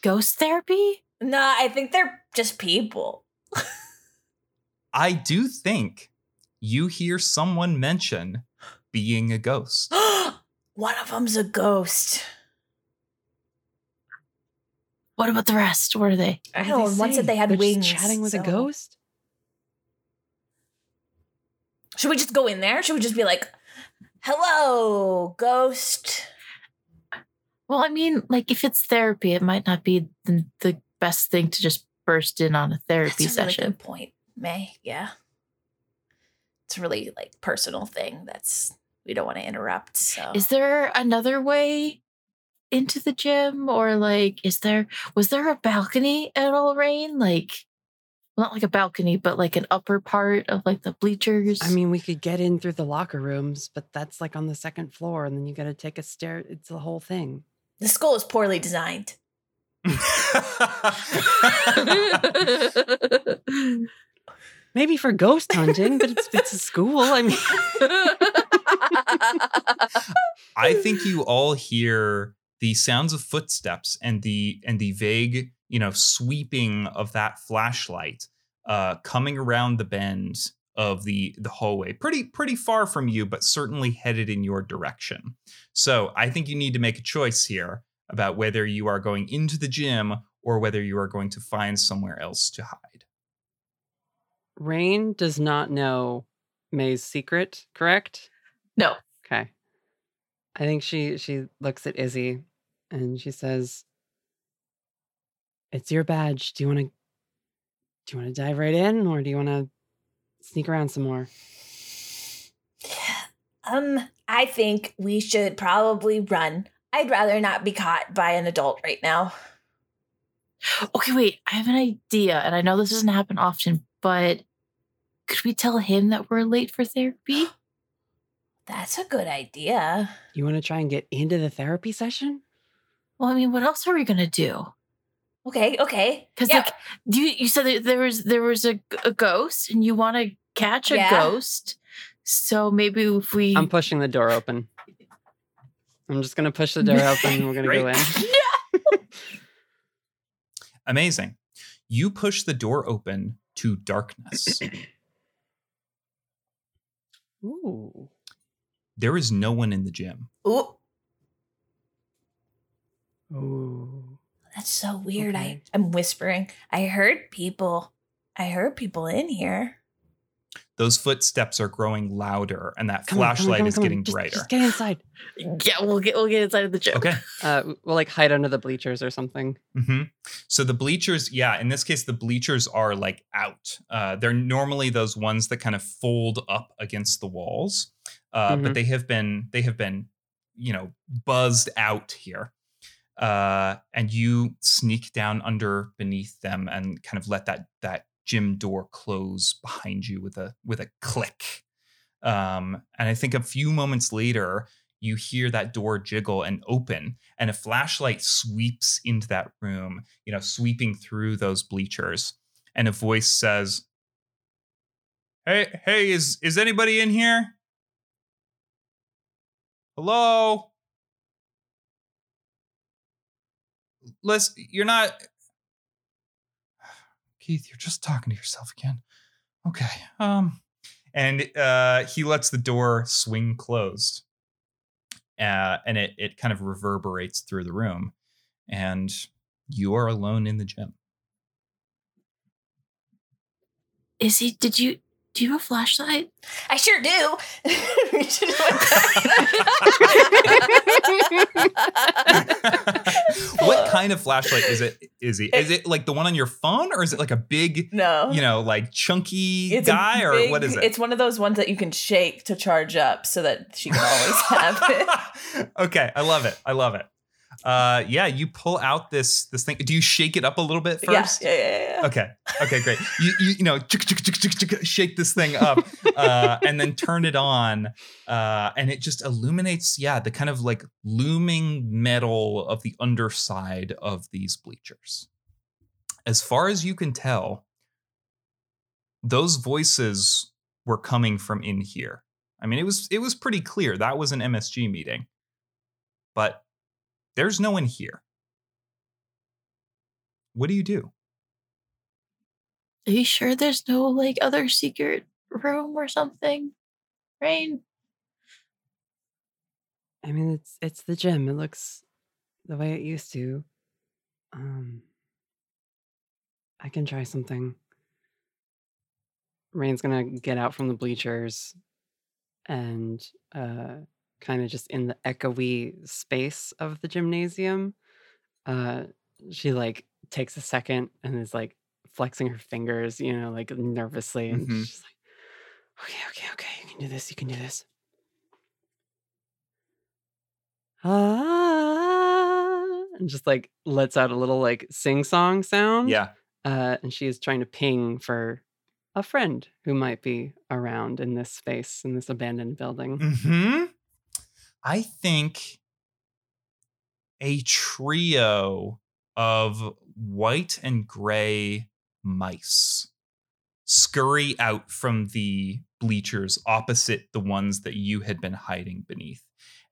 ghost therapy? No, I think they're just people. I do think you hear someone mention being a ghost. One of them's a ghost. What about the rest? What are they? I don't know. One said they had They're wings. Just chatting with so. a ghost? Should we just go in there? Should we just be like, hello, ghost? Well, I mean, like, if it's therapy, it might not be the, the best thing to just burst in on a therapy That's session. That's a really good point, May. Yeah. It's a really, like, personal thing that's... We don't want to interrupt. So, is there another way into the gym, or like, is there was there a balcony at All Rain? Like, well, not like a balcony, but like an upper part of like the bleachers. I mean, we could get in through the locker rooms, but that's like on the second floor, and then you got to take a stair. It's the whole thing. The school is poorly designed. Maybe for ghost hunting, but it's, it's a school. I mean. I think you all hear the sounds of footsteps and the and the vague, you know, sweeping of that flashlight uh, coming around the bend of the the hallway. Pretty pretty far from you, but certainly headed in your direction. So I think you need to make a choice here about whether you are going into the gym or whether you are going to find somewhere else to hide. Rain does not know May's secret, correct? No. Okay. I think she she looks at Izzy and she says, it's your badge. Do you want to do you want to dive right in, or do you want to sneak around some more? Um, I think we should probably run. I'd rather not be caught by an adult right now. Okay, wait. I have an idea, and I know this doesn't happen often, but could we tell him that we're late for therapy? That's a good idea. You want to try and get into the therapy session? Well, I mean, what else are we going to do? Okay, okay. Because yeah. like, you, you said that there was there was a, a ghost, and you want to catch a yeah. ghost. So maybe if we... I'm pushing the door open. I'm just going to push the door open, and we're going to go in. No! Amazing. You push the door open to darkness. Ooh. There is no one in the gym. Ooh. Ooh. That's so weird. Okay. I, I'm whispering. I heard people. I heard people in here. those footsteps are growing louder and that come flashlight on, come on, come on, come on. is getting just, brighter. Just get inside. Yeah, we'll get we'll get inside of the joke. Okay. Uh, we'll like hide under the bleachers or something. Mm-hmm. So the bleachers, yeah, in this case, the bleachers are like out. Uh, they're normally those ones that kind of fold up against the walls. Uh, mm-hmm. But they have been, they have been, you know, buzzed out here. Uh, and you sneak down under beneath them and kind of let that, that gym door close behind you with a, with a click. Um, and I think a few moments later, you hear that door jiggle and open, and a flashlight sweeps into that room, you know, sweeping through those bleachers. And a voice says, Hey, Hey, is, is anybody in here? Hello? Let's, you're not, Keith, you're just talking to yourself again. Okay. Um, and uh, he lets the door swing closed. Uh, and it, it kind of reverberates through the room. And you are alone in the gym. Izzy, did you, do you have a flashlight? I sure do. What kind of flashlight is it, Izzy? Is it like the one on your phone, or is it like a big, no. you know, like chunky it's guy, or big, what is it? It's one of those ones that you can shake to charge up so that she can always have it. Okay, I love it. I love it. Uh, yeah, you pull out this this thing. Do you shake it up a little bit first? Yeah, yeah, yeah. yeah. Okay, okay, great. You you, you know, chuk, chuk, chuk, chuk, chuk, shake this thing up, uh, and then turn it on, uh, and it just illuminates, yeah, the kind of like looming metal of the underside of these bleachers. As far as you can tell, those voices were coming from in here. I mean, it was it was pretty clear that was an M S G meeting, but there's no one here. What do you do? Are you sure there's no like other secret room or something? Rain? I mean, it's it's the gym. It looks the way it used to. Um, I can try something. Rain's gonna get out from the bleachers and uh kind of just in the echoey space of the gymnasium. Uh, she like takes a second and is like flexing her fingers, you know, like nervously. And mm-hmm. she's like, okay, okay, okay. You can do this. You can do this. Ah, and just like lets out a little like sing song sound. Yeah. Uh, and she is trying to ping for a friend who might be around in this space, in this abandoned building. Mm-hmm. I think a trio of white and gray mice scurry out from the bleachers opposite the ones that you had been hiding beneath.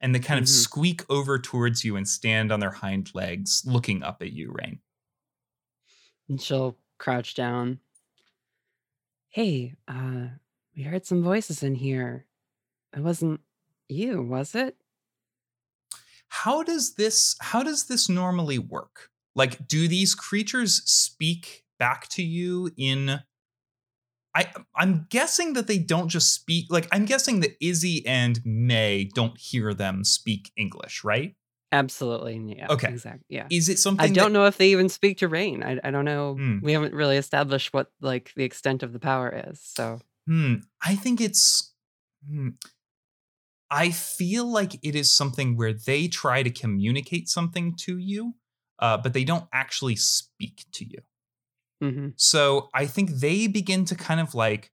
And they kind mm-hmm. of squeak over towards you and stand on their hind legs, looking up at you, Rain. And she'll crouch down. Hey, uh, we heard some voices in here. It wasn't you, was it? How does this how does this normally work? Like, do these creatures speak back to you in I I'm guessing that they don't just speak, like I'm guessing that Izzy and May don't hear them speak English, right? Absolutely. Yeah. Okay. Exactly. Yeah. Is it something I don't that, know if they even speak to Rain. I I don't know. Hmm. We haven't really established what like the extent of the power is. So hmm. I think it's hmm. I feel like it is something where they try to communicate something to you, uh, but they don't actually speak to you. Mm-hmm. So I think they begin to kind of like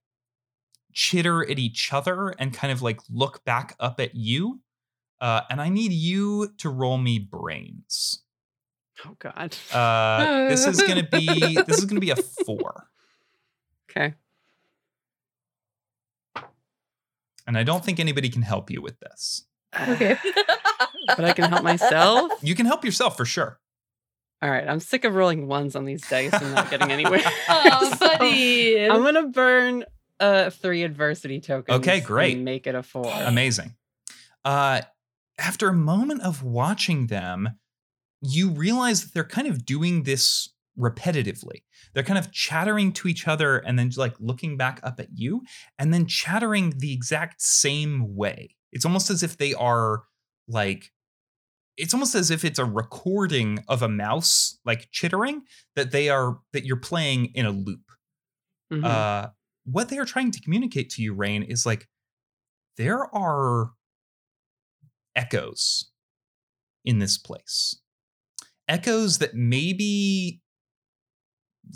chitter at each other and kind of like look back up at you. Uh, and I need you to roll me brains. Oh God. Uh, this is gonna be this is gonna be a four. Okay. And I don't think anybody can help you with this. Okay. But I can help myself? You can help yourself for sure. All right. I'm sick of rolling ones on these dice and not getting anywhere. Oh, buddy. So I'm going to burn uh, three adversity tokens. Okay, great. And make it a four. Amazing. Uh, after a moment of watching them, you realize that they're kind of doing this repetitively. They're kind of chattering to each other and then like looking back up at you and then chattering the exact same way. It's almost as if they are like, it's almost as if it's a recording of a mouse like chittering that they are, that you're playing in a loop. Mm-hmm. Uh, what they are trying to communicate to you, Rain, is like, there are echoes in this place. Echoes that maybe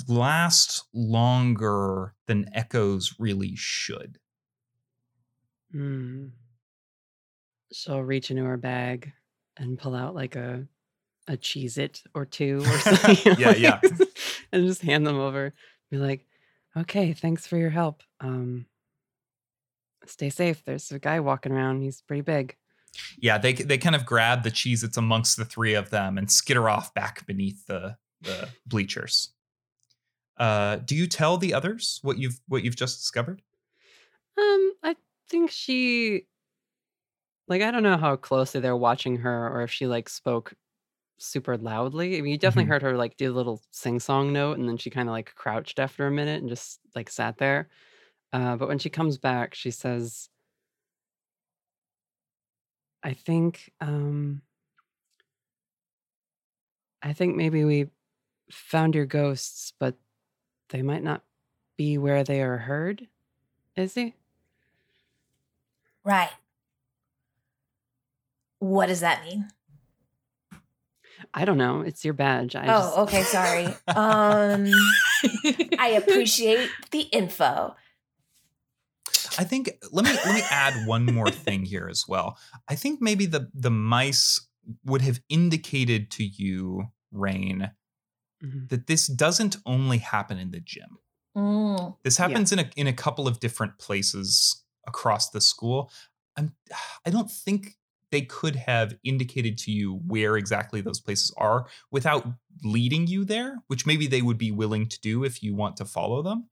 last longer than echoes really should. Mm. She'll reach into her bag and pull out like a a Cheez-It or two or something. yeah, like, yeah. And just hand them over. Be like, okay, thanks for your help. Um, stay safe. There's a guy walking around. He's pretty big. Yeah, they they kind of grab the Cheez-Its amongst the three of them and skitter off back beneath the, the bleachers. Uh, do you tell the others what you've what you've just discovered? Um, I think she, like, I don't know how closely they're watching her or if she like spoke super loudly. I mean, you definitely mm-hmm. heard her like do a little sing-song note, and then she kind of like crouched after a minute and just like sat there. Uh, but when she comes back, she says, I think, um, I think maybe we found your ghosts, but they might not be where they are heard, Izzy? Right. What does that mean? I don't know. It's your badge. I oh, just... okay. Sorry. um, I appreciate the info. I think let me let me add one more thing here as well. I think maybe the the mice would have indicated to you, Rain, mm-hmm. that this doesn't only happen in the gym. Mm. This happens yeah. in a in a couple of different places across the school. I'm I don't think they could have indicated to you where exactly those places are without leading you there, which maybe they would be willing to do if you want to follow them.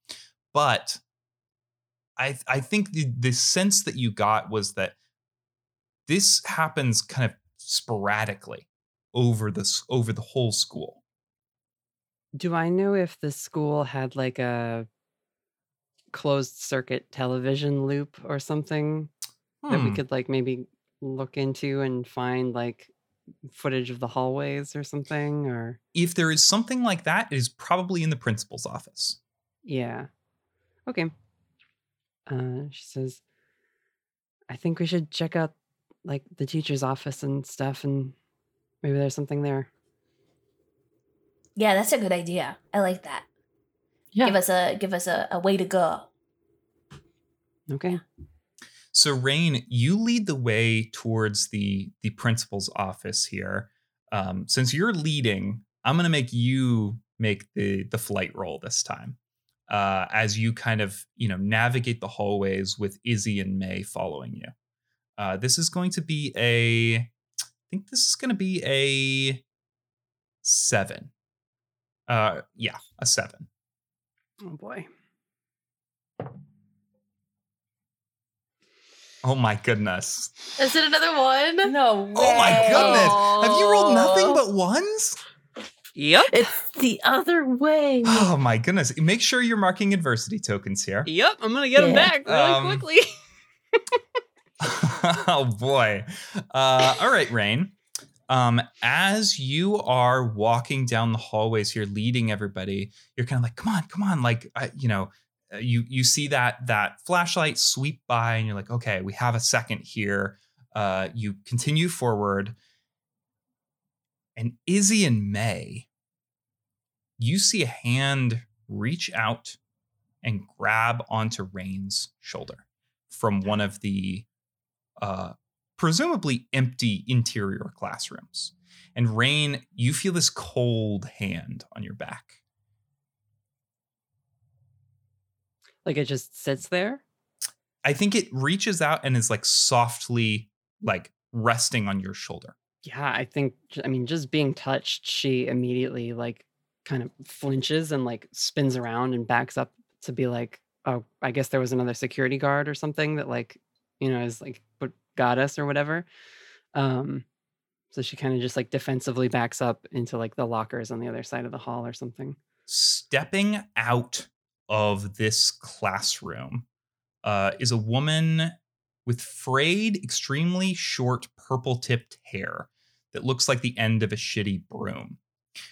But I th- I think the, the sense that you got was that this happens kind of sporadically over the, over the whole school. Do I know if the school had like a closed circuit television loop or something hmm. that we could like maybe look into and find like footage of the hallways or something? Or if there is something like that, it is probably in the principal's office. Yeah. Okay. Uh, she says, I think we should check out like the teacher's office and stuff, and maybe there's something there. Yeah, that's a good idea. I like that. Yeah. Give us a give us a, a way to go. Okay. So Rain, you lead the way towards the the principal's office here. Um, since you're leading, I'm gonna make you make the the flight roll this time. Uh, as you kind of, you know, navigate the hallways with Izzy and Mae following you. Uh, this is going to be a, I think this is going to be a seven. Uh, yeah, a seven. Oh, boy. Oh, my goodness. Is it another one? No way. Oh, my goodness. Oh. Have you rolled nothing but ones? Yep. It's the other way. Oh, my goodness. Make sure you're marking adversity tokens here. Yep. I'm going to get yeah. them back really um, quickly. Oh, boy. Uh, all right, Rain. Um, as you are walking down the hallways here, leading everybody, you're kind of like, come on, come on. Like, uh, you know, uh, you, you see that, that flashlight sweep by and you're like, okay, we have a second here. Uh, you continue forward. And Izzy and Mae, you see a hand reach out and grab onto Rain's shoulder from one of the uh, presumably empty interior classrooms. And Rain, you feel this cold hand on your back. Like it just sits there? I think it reaches out and is like softly like resting on your shoulder. Yeah, I think, I mean, just being touched, she immediately like kind of flinches and like spins around and backs up to be like, oh, I guess there was another security guard or something that like, you know, is like, got us or whatever. Um, So she kind of just like defensively backs up into like the lockers on the other side of the hall or something. Stepping out of this classroom uh, is a woman with frayed, extremely short, purple-tipped hair that looks like the end of a shitty broom.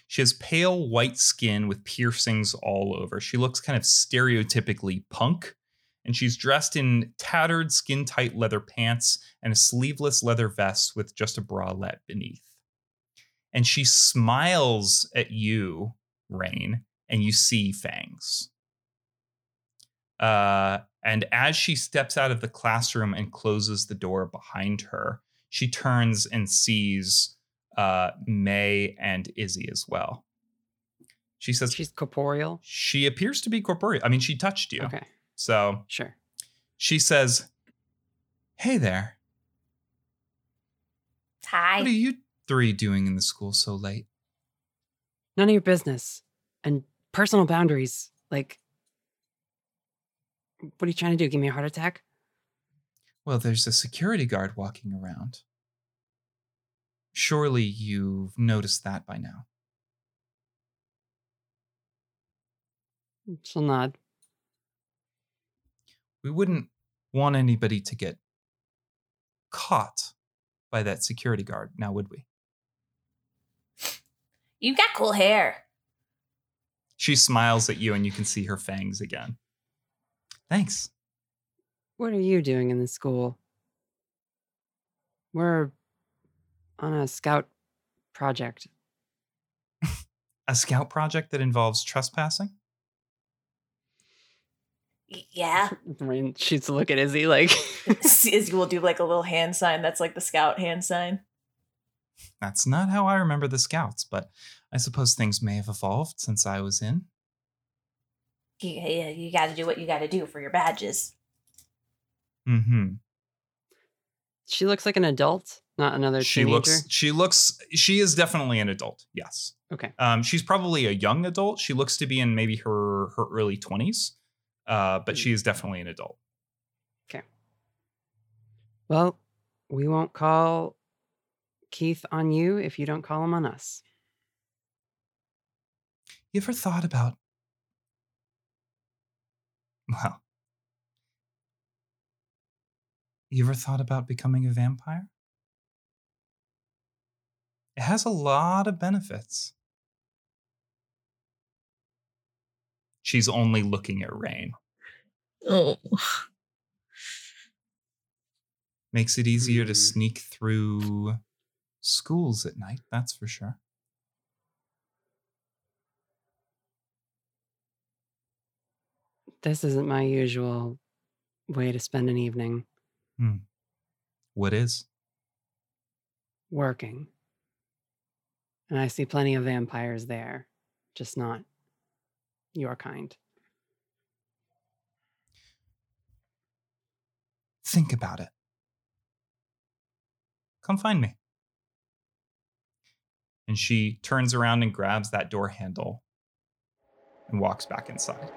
She has pale white skin with piercings all over. She looks kind of stereotypically punk, and she's dressed in tattered, skin-tight leather pants and a sleeveless leather vest with just a bralette beneath. And she smiles at you, Rain, and you see fangs. Uh, and as she steps out of the classroom and closes the door behind her, she turns and sees uh, May and Izzy as well. She says... She's corporeal? She appears to be corporeal. I mean, she touched you. Okay. So... Sure. She says, "Hey there. Hi. What are you three doing in the school so late? None of your business. And personal boundaries. Like, what are you trying to do? Give me a heart attack?" "Well, there's a security guard walking around. Surely you've noticed that by now." She'll nod. "We wouldn't want anybody to get caught by that security guard, now would we?" "You've got cool hair." She smiles at you and you can see her fangs again. "Thanks. What are you doing in the school? We're on a scout project." "A scout project that involves trespassing?" "Yeah." I mean, she's to look at Izzy like... Izzy will do like a little hand sign. That's like the scout hand sign. "That's not how I remember the scouts, but I suppose things may have evolved since I was in." Yeah, you got to do what you got to do for your badges. Mm-hmm. She looks like an adult, not another she teenager. Looks, she looks, she is definitely an adult. Yes. Okay. Um, she's probably a young adult. She looks to be in maybe her, her early twenties, uh, but she is definitely an adult. Okay. "Well, we won't call Keith on you if you don't call him on us." You ever thought about, well, you ever thought about becoming a vampire? It has a lot of benefits. She's only looking at Rain. Oh. Makes it easier to sneak through schools at night, that's for sure. This isn't my usual way to spend an evening. Hmm. What is? Working. And I see plenty of vampires there, just not your kind. Think about it. Come find me. And she turns around and grabs that door handle and walks back inside.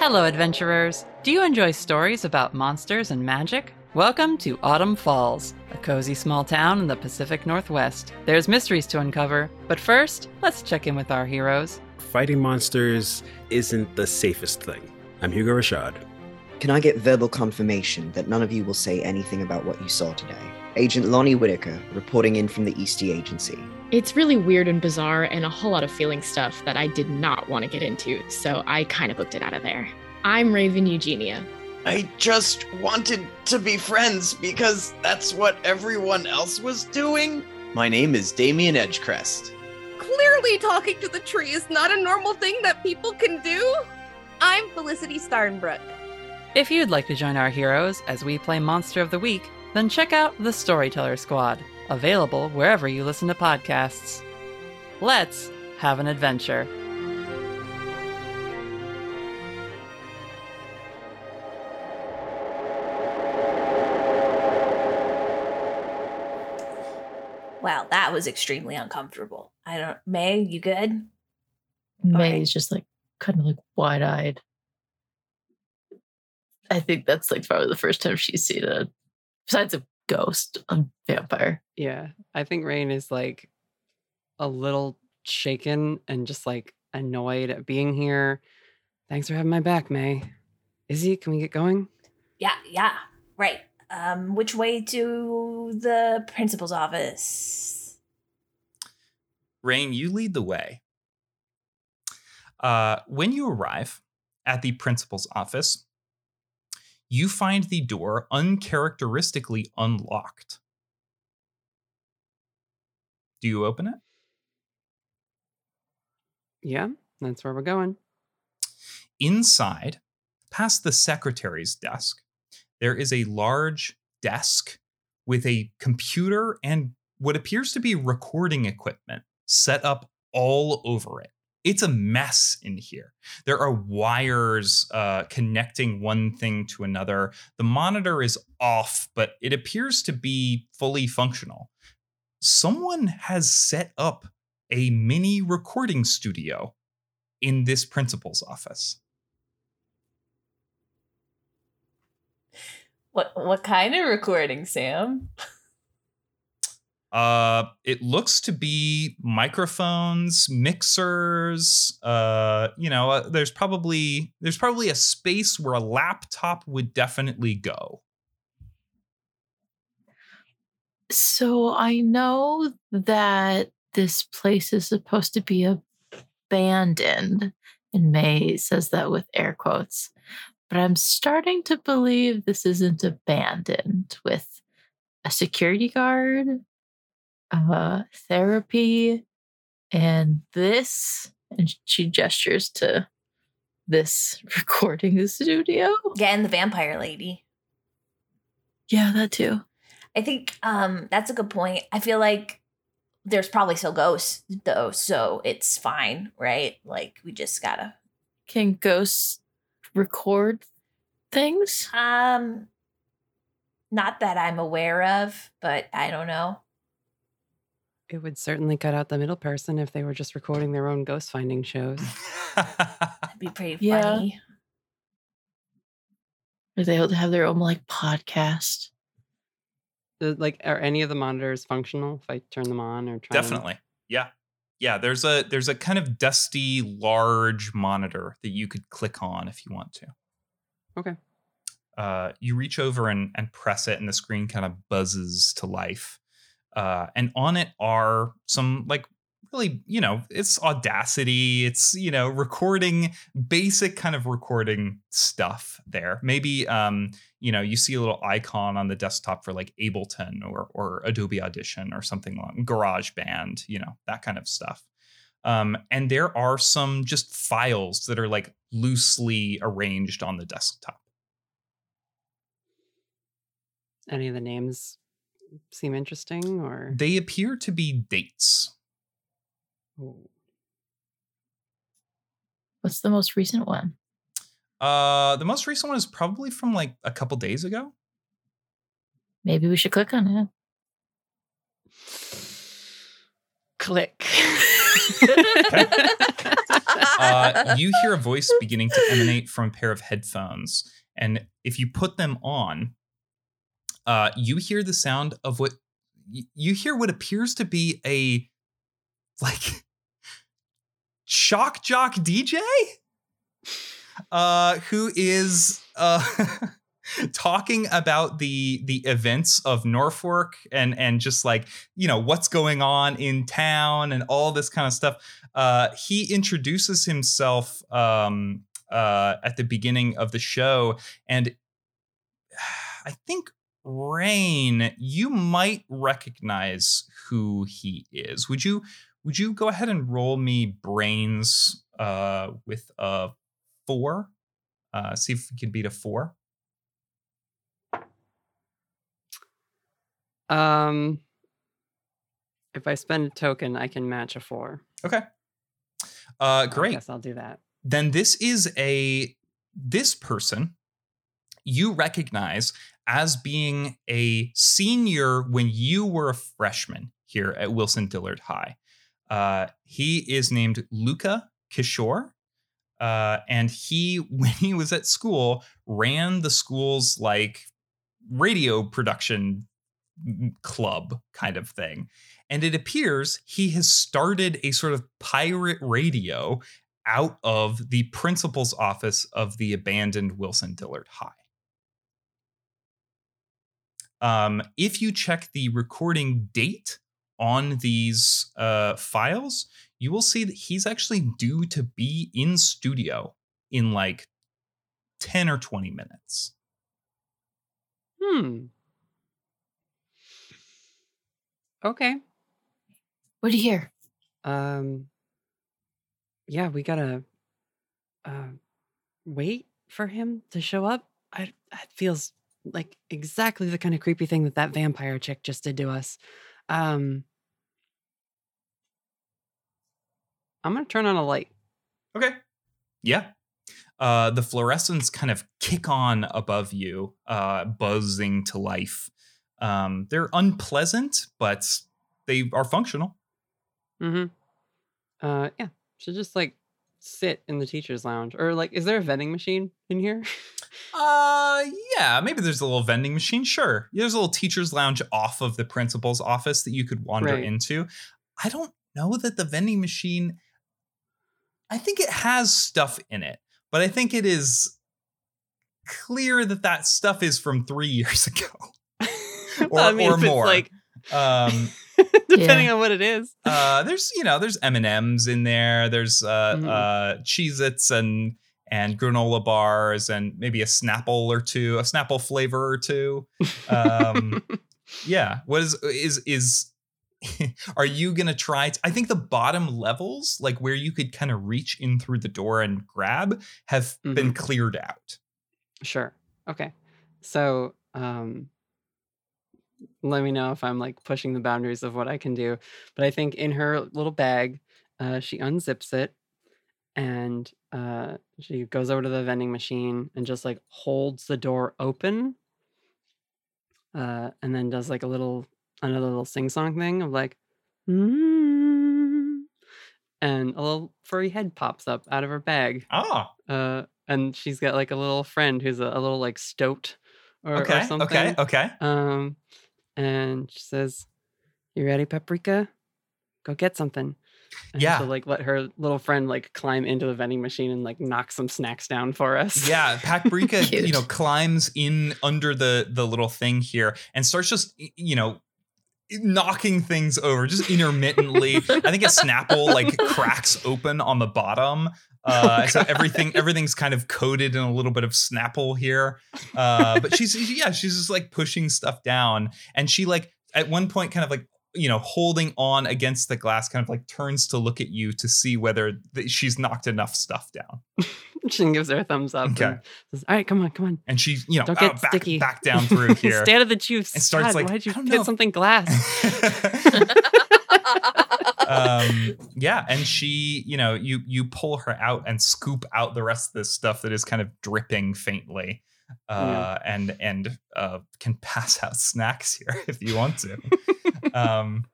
Hello, adventurers. Do you enjoy stories about monsters and magic? Welcome to Autumn Falls, a cozy small town in the Pacific Northwest. There's mysteries to uncover, but first, let's check in with our heroes. Fighting monsters isn't the safest thing. I'm Hugo Rashad. Can I get verbal confirmation that none of you will say anything about what you saw today? Agent Lonnie Whitaker, reporting in from the Eastie Agency. It's really weird and bizarre and a whole lot of feeling stuff that I did not want to get into, so I kind of booked it out of there. I'm Raven Eugenia. I just wanted to be friends because that's what everyone else was doing. My name is Damien Edgecrest. Clearly talking to the tree is not a normal thing that people can do. I'm Felicity Starnbrook. If you'd like to join our heroes as we play Monster of the Week, then check out the Storyteller Squad, available wherever you listen to podcasts. Let's have an adventure. Wow, that was extremely uncomfortable. I don't... May, you good? May's okay. Just like, kind of like wide-eyed. I think that's like probably the first time she's seen a, besides a ghost, a vampire. Yeah. I think Rain is like a little shaken and just like annoyed at being here. Thanks for having my back, May. Izzy, can we get going? Yeah. Yeah. Right. Um, which way to the principal's office? Rain, you lead the way. Uh, when you arrive at the principal's office, you find the door uncharacteristically unlocked. Do you open it? Yeah, that's where we're going. Inside, past the secretary's desk, there is a large desk with a computer and what appears to be recording equipment set up all over it. It's a mess in here. There are wires uh, connecting one thing to another. The monitor is off, but it appears to be fully functional. Someone has set up a mini recording studio in this principal's office. What what kind of recording, Sam? Uh, it looks to be microphones, mixers. Uh, you know, uh, there's probably there's probably a space where a laptop would definitely go. So I know that this place is supposed to be abandoned, and May says that with air quotes. But I'm starting to believe this isn't abandoned, with a security guard, uh, therapy, and this. And she gestures to this recording studio. Yeah, and the vampire lady. Yeah, that too. I think um, that's a good point. I feel like there's probably still ghosts, though, so it's fine, right? Like, we just gotta... Can ghosts... record things? Um, not that I'm aware of, but I don't know. It would certainly cut out the middle person if they were just recording their own ghost finding shows. That'd be pretty yeah. funny. Are they able to have their own like podcast? Like, are any of the monitors functional? If I turn them on or try definitely, them? yeah. Yeah, there's a there's a kind of dusty, large monitor that you could click on if you want to. Okay. Uh, you reach over and, and press it, and the screen kind of buzzes to life. Uh, and on it are some, like, really, you know, it's Audacity. It's, you know, recording, basic kind of recording stuff there. Maybe, um, you know, you see a little icon on the desktop for like Ableton or or Adobe Audition or something like GarageBand, you know, that kind of stuff. Um, and there are some just files that are like loosely arranged on the desktop. Any of the names seem interesting, or? They appear to be dates. What's the most recent one? Uh, the most recent one is probably from like a couple days ago. Maybe we should click on it. Click. Okay. Uh, you hear a voice beginning to emanate from a pair of headphones, and if you put them on, uh, you hear the sound of what you hear what appears to be a like. Shock Jock D J, uh, who is uh, talking about the the events of Norfolk and and just like, you know, what's going on in town and all this kind of stuff. Uh, he introduces himself um, uh, at the beginning of the show, and I think, Rain, you might recognize who he is. Would you? Would you go ahead and roll me brains uh, with a four? Uh, see if we can beat a four. Um, if I spend a token, I can match a four. Okay. Uh, great. I guess I'll do that. Then this is a, this person you recognize as being a senior when you were a freshman here at Wilson-Dillard High. Uh, he is named Luca Kishore. Uh, and he, when he was at school, ran the school's like radio production club kind of thing. And it appears he has started a sort of pirate radio out of the principal's office of the abandoned Wilson-Dillard High. Um, if you check the recording date on these uh, files, you will see that he's actually due to be in studio in like ten or twenty minutes. Hmm. Okay. What do you hear? Um, yeah, we gotta uh, wait for him to show up. I, it feels like exactly the kind of creepy thing that that vampire chick just did to us. Um, I'm gonna turn on a light. Okay. Yeah. Uh, the fluorescents kind of kick on above you, uh, buzzing to life. Um, they're unpleasant, but they are functional. Mm-hmm. Uh, yeah. Should just like sit in the teacher's lounge, or like, is there a vending machine in here? uh, yeah. Maybe there's a little vending machine. Sure. There's a little teacher's lounge off of the principal's office that you could wander right. into. I don't know that the vending machine. I think it has stuff in it, but I think it is clear that that stuff is from three years ago. Or, I mean, or more, like, um, depending yeah. on what it is. Uh, there's, you know, there's M and M's in there. There's uh, mm-hmm. uh, Cheez-Its and and granola bars and maybe a Snapple or two, a Snapple flavor or two. Um, yeah. What is is is? Are you gonna try? T- I think the bottom levels, like where you could kind of reach in through the door and grab, have mm-hmm. been cleared out. Sure. Okay. So. Um, Let me know if I'm like pushing the boundaries of what I can do. But I think in her little bag, uh, she unzips it and uh, she goes over to the vending machine and just like holds the door open. Uh, and then does like a little, another little sing song thing of like, mm, and a little furry head pops up out of her bag. Oh. Uh, and she's got like a little friend who's a, a little like stoat or, okay, or something. Okay. Okay. Um, And she says, "You ready, Paprika? Go get something." And yeah. she'll like let her little friend like climb into the vending machine and like knock some snacks down for us. Yeah, Paprika, you know, climbs in under the the little thing here and starts just, you know, knocking things over just intermittently. I think a Snapple like cracks open on the bottom. Uh, oh, so everything, everything's kind of coated in a little bit of Snapple here. Uh, but she's, yeah, she's just like pushing stuff down. And she like, at one point kind of like, you know, holding on against the glass, kind of like turns to look at you to see whether th- she's knocked enough stuff down. She gives her a thumbs up. Okay. And says, all right, come on, come on. And she, you know, don't get oh, back, sticky. back down through here. Stand at the juice. And starts God, like, why did you get know. something glass? um yeah and she you know you you pull her out and scoop out the rest of this stuff that is kind of dripping faintly uh yeah. and and uh can pass out snacks here if you want to. um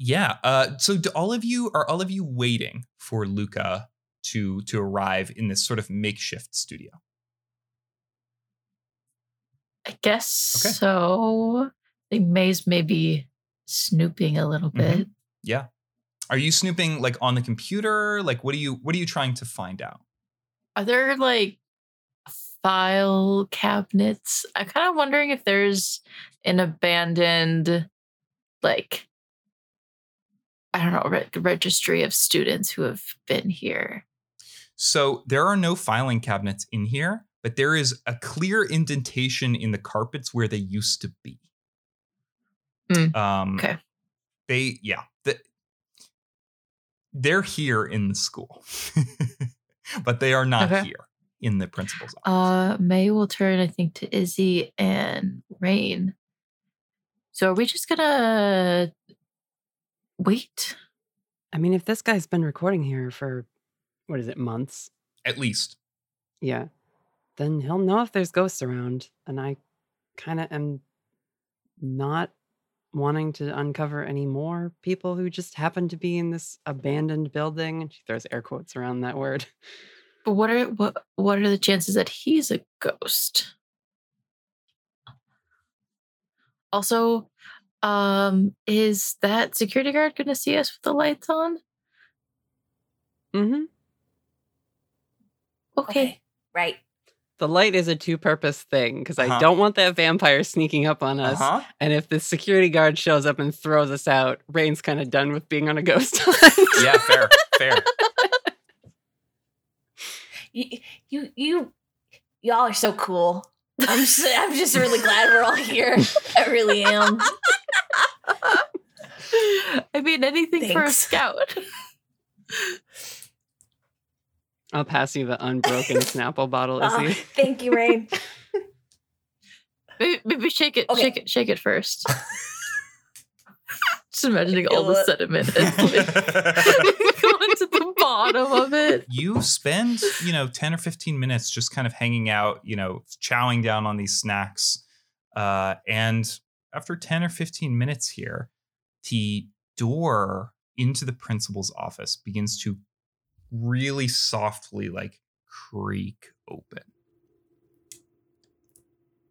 yeah uh so do all of you are all of you waiting for Luca to to arrive in this sort of makeshift studio? I guess okay. So I think Mae's maybe snooping a little bit. Mm-hmm. Yeah. Are you snooping like on the computer? Like, what are you, what are you trying to find out? Are there like file cabinets? I'm kind of wondering if there's an abandoned, like, I don't know, re- registry of students who have been here. So there are no filing cabinets in here, but there is a clear indentation in the carpets where they used to be. Mm. Um, okay. They, yeah. They're here in the school, but they are not okay. here in the principal's office. Uh, May will turn, I think, to Izzy and Rain. So are we just going to wait? I mean, if this guy's been recording here for, what is it, months? At least. Yeah. Then he'll know if there's ghosts around. And I kind of am not wanting to uncover any more people who just happen to be in this abandoned building. And she throws air quotes around that word. What are what what are the chances that he's a ghost? Also, um, is that security guard going to see us with the lights on? Mm-hmm. Okay. okay. Right. The light is a two-purpose thing, because uh-huh. I don't want that vampire sneaking up on us. Uh-huh. And if the security guard shows up and throws us out, Rain's kind of done with being on a ghost hunt. Yeah, fair, fair. You, you, you, y'all are so cool. I'm just, I'm just really glad we're all here. I really am. I mean, anything Thanks. for a scout. I'll pass you the unbroken Snapple bottle, Izzy. Oh, thank you, Rain. maybe, maybe shake it, okay. shake it, shake it first. Just imagining all the sediment and like going to the bottom of it. You spend, you know, ten or fifteen minutes just kind of hanging out, you know, chowing down on these snacks. Uh, and after ten or fifteen minutes here, the door into the principal's office begins to really softly, like, creak open.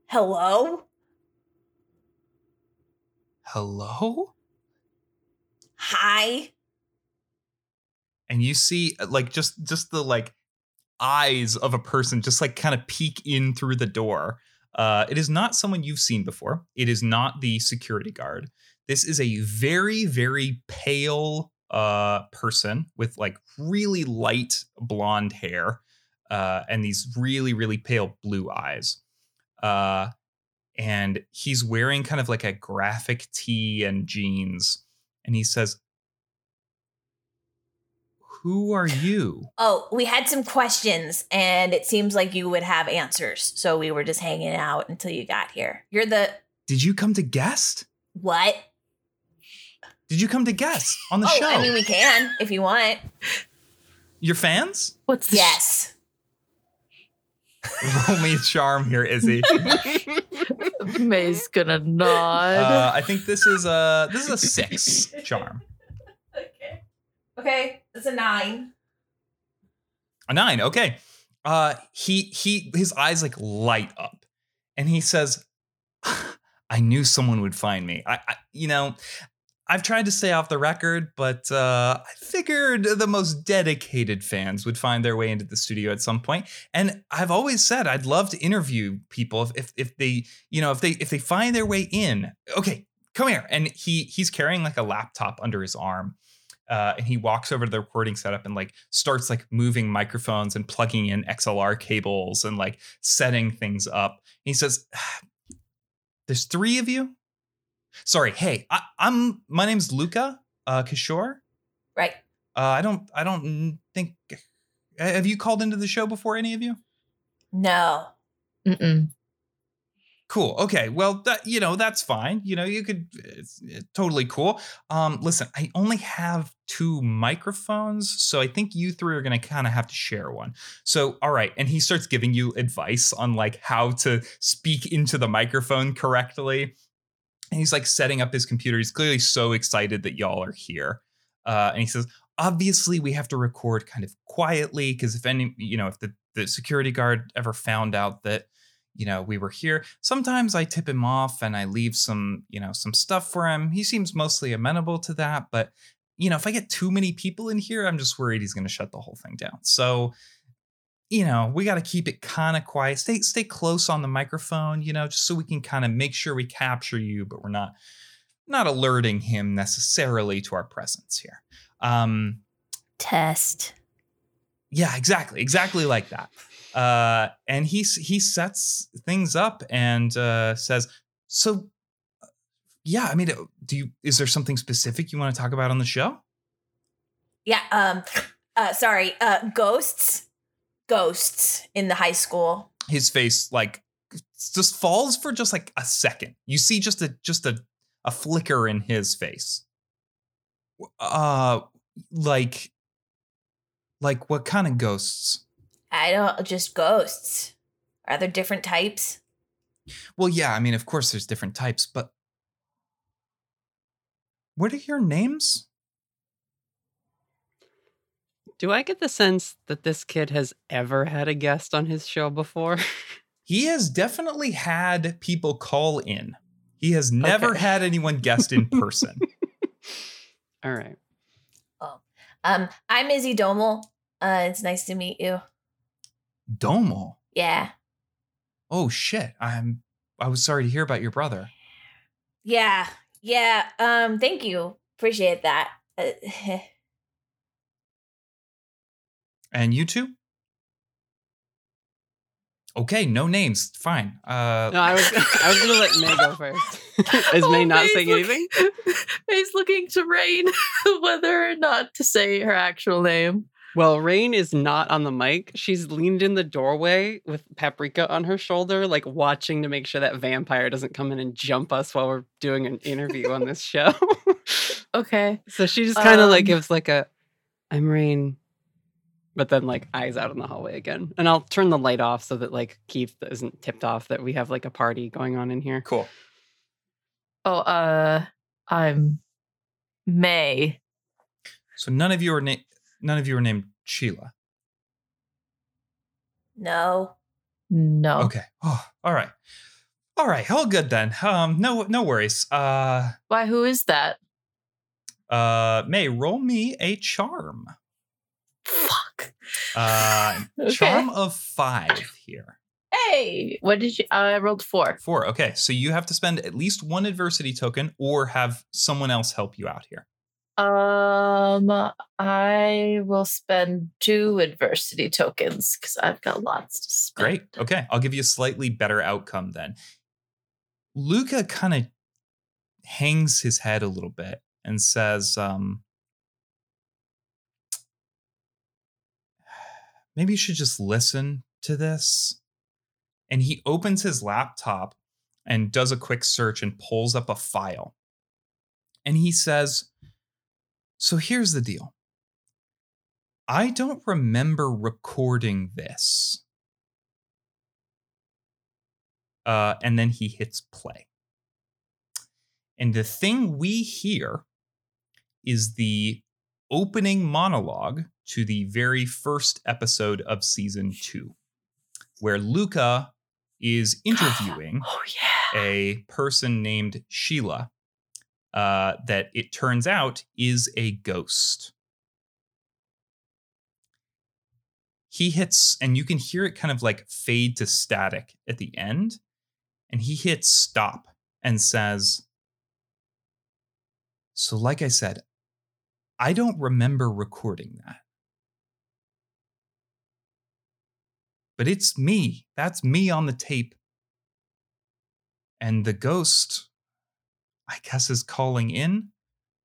Hello? Hello? Hi. And you see, like, just just the, like, eyes of a person just, like, kind of peek in through the door. Uh, it is not someone you've seen before. It is not the security guard. This is a very, very pale uh, person with, like, really light blonde hair uh, and these really, really pale blue eyes. Uh, and he's wearing kind of like a graphic tee and jeans. And he says, who are you? Oh, we had some questions and it seems like you would have answers. So we were just hanging out until you got here. You're the... Did you come to guest? What? Did you come to guest on the oh, show? I mean, we can if you want. Your fans? What's the Yes. Sh- Roll me charm here, Izzy. Mae's gonna nod. Uh, I think this is a this is a six charm. Okay. Okay, it's a nine. A nine. Okay. Uh, he he his eyes like light up, and he says, "I knew someone would find me. I, I you know." I've tried to stay off the record, but uh, I figured the most dedicated fans would find their way into the studio at some point. And I've always said I'd love to interview people if if, if they, you know, if they if they find their way in. Okay, come here. And he he's carrying like a laptop under his arm, uh, and he walks over to the recording setup and like starts like moving microphones and plugging in X L R cables and like setting things up. And he says, "There's three of you." Sorry, hey, I, I'm. My name's Luca uh, Kishore. Right. Uh, I don't. I don't think. Have you called into the show before, any of you? No. Mm-mm. Cool. Okay. Well, that, you know, that's fine. You know, you could. It's, it's totally cool. Um, listen, I only have two microphones, so I think you three are gonna kind of have to share one. So, all right. And he starts giving you advice on like how to speak into the microphone correctly. And he's like setting up his computer. He's clearly so excited that y'all are here. Uh, and he says, obviously, we have to record kind of quietly because if any, you know, if the, the security guard ever found out that, you know, we were here, sometimes I tip him off and I leave some, you know, some stuff for him. He seems mostly amenable to that. But, you know, if I get too many people in here, I'm just worried he's going to shut the whole thing down. So, you know, we got to keep it kind of quiet. Stay stay close on the microphone, you know, just so we can kind of make sure we capture you, but we're not not alerting him necessarily to our presence here. Um, Test. Yeah, exactly. Exactly like that. Uh, and he, he sets things up and uh, says, so, yeah, I mean, do you, is there something specific you want to talk about on the show? Yeah. Um, uh, sorry. Uh, ghosts. Ghosts in the high school. His face like just falls for just like a second. You see just a just a, a flicker in his face. Uh, like, like what kind of ghosts? I don't just ghosts. Are there different types? Well, yeah. I mean, of course, there's different types, but what are your names? Do I get the sense that this kid has ever had a guest on his show before? He has definitely had people call in. He has never okay. had anyone guest in person. All right. Oh, um, I'm Izzy Domal. Uh, it's nice to meet you. Domal? Yeah. Oh, shit. I'm, I was sorry to hear about your brother. Yeah. Yeah. Um, thank you. Appreciate that. Uh, and you two? Okay, no names. Fine. Uh, no, I was I was gonna let May go first. Is oh, May not May's saying look, anything? May's looking to Rain whether or not to say her actual name. Well, Rain is not on the mic. She's leaned in the doorway with Paprika on her shoulder, like watching to make sure that vampire doesn't come in and jump us while we're doing an interview on this show. Okay. So she just kind of um, like gives like a, I'm Rain. But then, like, eyes out in the hallway again. And I'll turn the light off so that, like, Keith isn't tipped off that we have, like, a party going on in here. Cool. Oh, uh, I'm May. So none of you are, na- none of you are named Sheila? No. No. Okay. Oh, all right. All right. All good, then. Um, no, no worries. Uh, Why, who is that? Uh, May, roll me a charm. Fuck. Uh, okay. Charm of five here. Hey, what did you? Uh, I rolled four. Four. Okay, so you have to spend at least one adversity token, or have someone else help you out here. Um, I will spend two adversity tokens because I've got lots to spend. Great. Okay, I'll give you a slightly better outcome then. Luca kind of hangs his head a little bit and says, um. Maybe you should just listen to this. And he opens his laptop and does a quick search and pulls up a file. And he says, so here's the deal. I don't remember recording this. Uh, and then he hits play. And the thing we hear is the opening monologue to the very first episode of season two, where Luca is interviewing oh, yeah. a person named Sheila uh, that it turns out is a ghost. He hits, and you can hear it kind of like fade to static at the end, and he hits stop and says, so like I said, I don't remember recording that. But it's me. That's me on the tape. And the ghost, I guess, is calling in.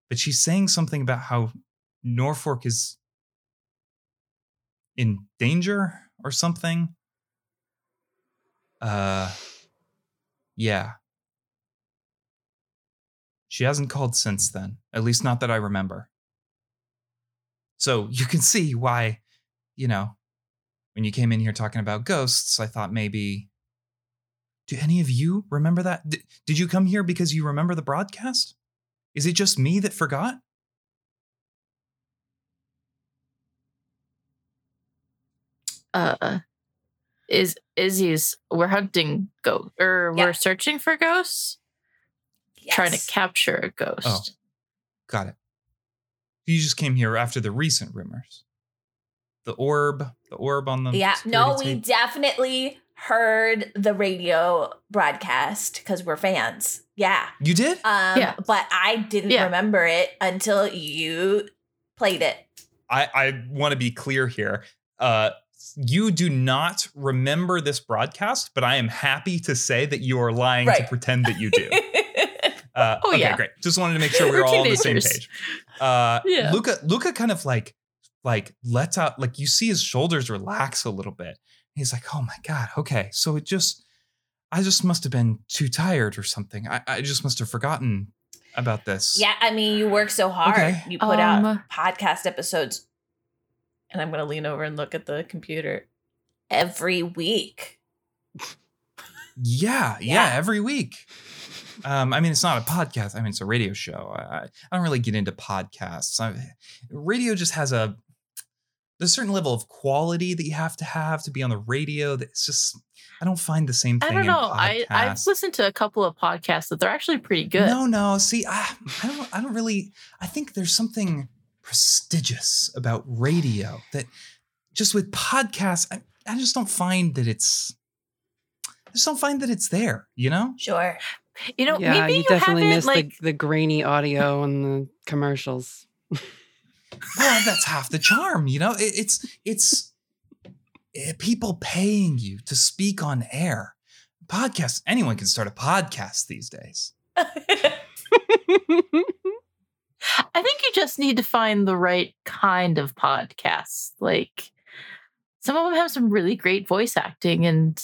But she's saying something about how Norfolk is in danger or something. Uh, yeah. She hasn't called since then. At least not that I remember. So you can see why, you know, when you came in here talking about ghosts, I thought maybe, do any of you remember that? D- did you come here because you remember the broadcast? Is it just me that forgot? Uh, is Izzy's, we're hunting ghosts, or yeah. we're searching for ghosts? Yes. Trying to capture a ghost. Oh, got it. You just came here after the recent rumors. The orb, the orb on the yeah. No, we tape. Definitely heard the radio broadcast because we're fans. Yeah, you did. Um, yeah. But I didn't yeah. remember it until you played it. I, I want to be clear here. Uh, you do not remember this broadcast, but I am happy to say that you are lying right. to pretend that you do. uh, oh okay, yeah, great. Just wanted to make sure we we're all on the same page. Uh, yeah. Luca, Luca, kind of like. Like, lets out, like, you see his shoulders relax a little bit. And he's like, oh my God, okay. So it just, I just must have been too tired or something. I, I just must have forgotten about this. Yeah, I mean, you work so hard. Okay. You put um, out podcast episodes. And I'm going to lean over and look at the computer every week. Yeah, yeah, yeah every week. Um, I mean, it's not a podcast. I mean, it's a radio show. I, I don't really get into podcasts. I, radio just has a... there's a certain level of quality that you have to have to be on the radio. That's just, I don't find the same thing. I don't know. I, I've listened to a couple of podcasts that they're actually pretty good. No, no. See, I, I don't, I don't really, I think there's something prestigious about radio that just with podcasts, I, I just don't find that it's, I just don't find that it's there, you know? Sure. You know, yeah, maybe you, you definitely miss like the, the grainy audio and the commercials. Well, that's half the charm, you know. It, it's it's it, people paying you to speak on air. Podcasts. Anyone can start a podcast these days. I think you just need to find the right kind of podcasts. Like some of them have some really great voice acting, and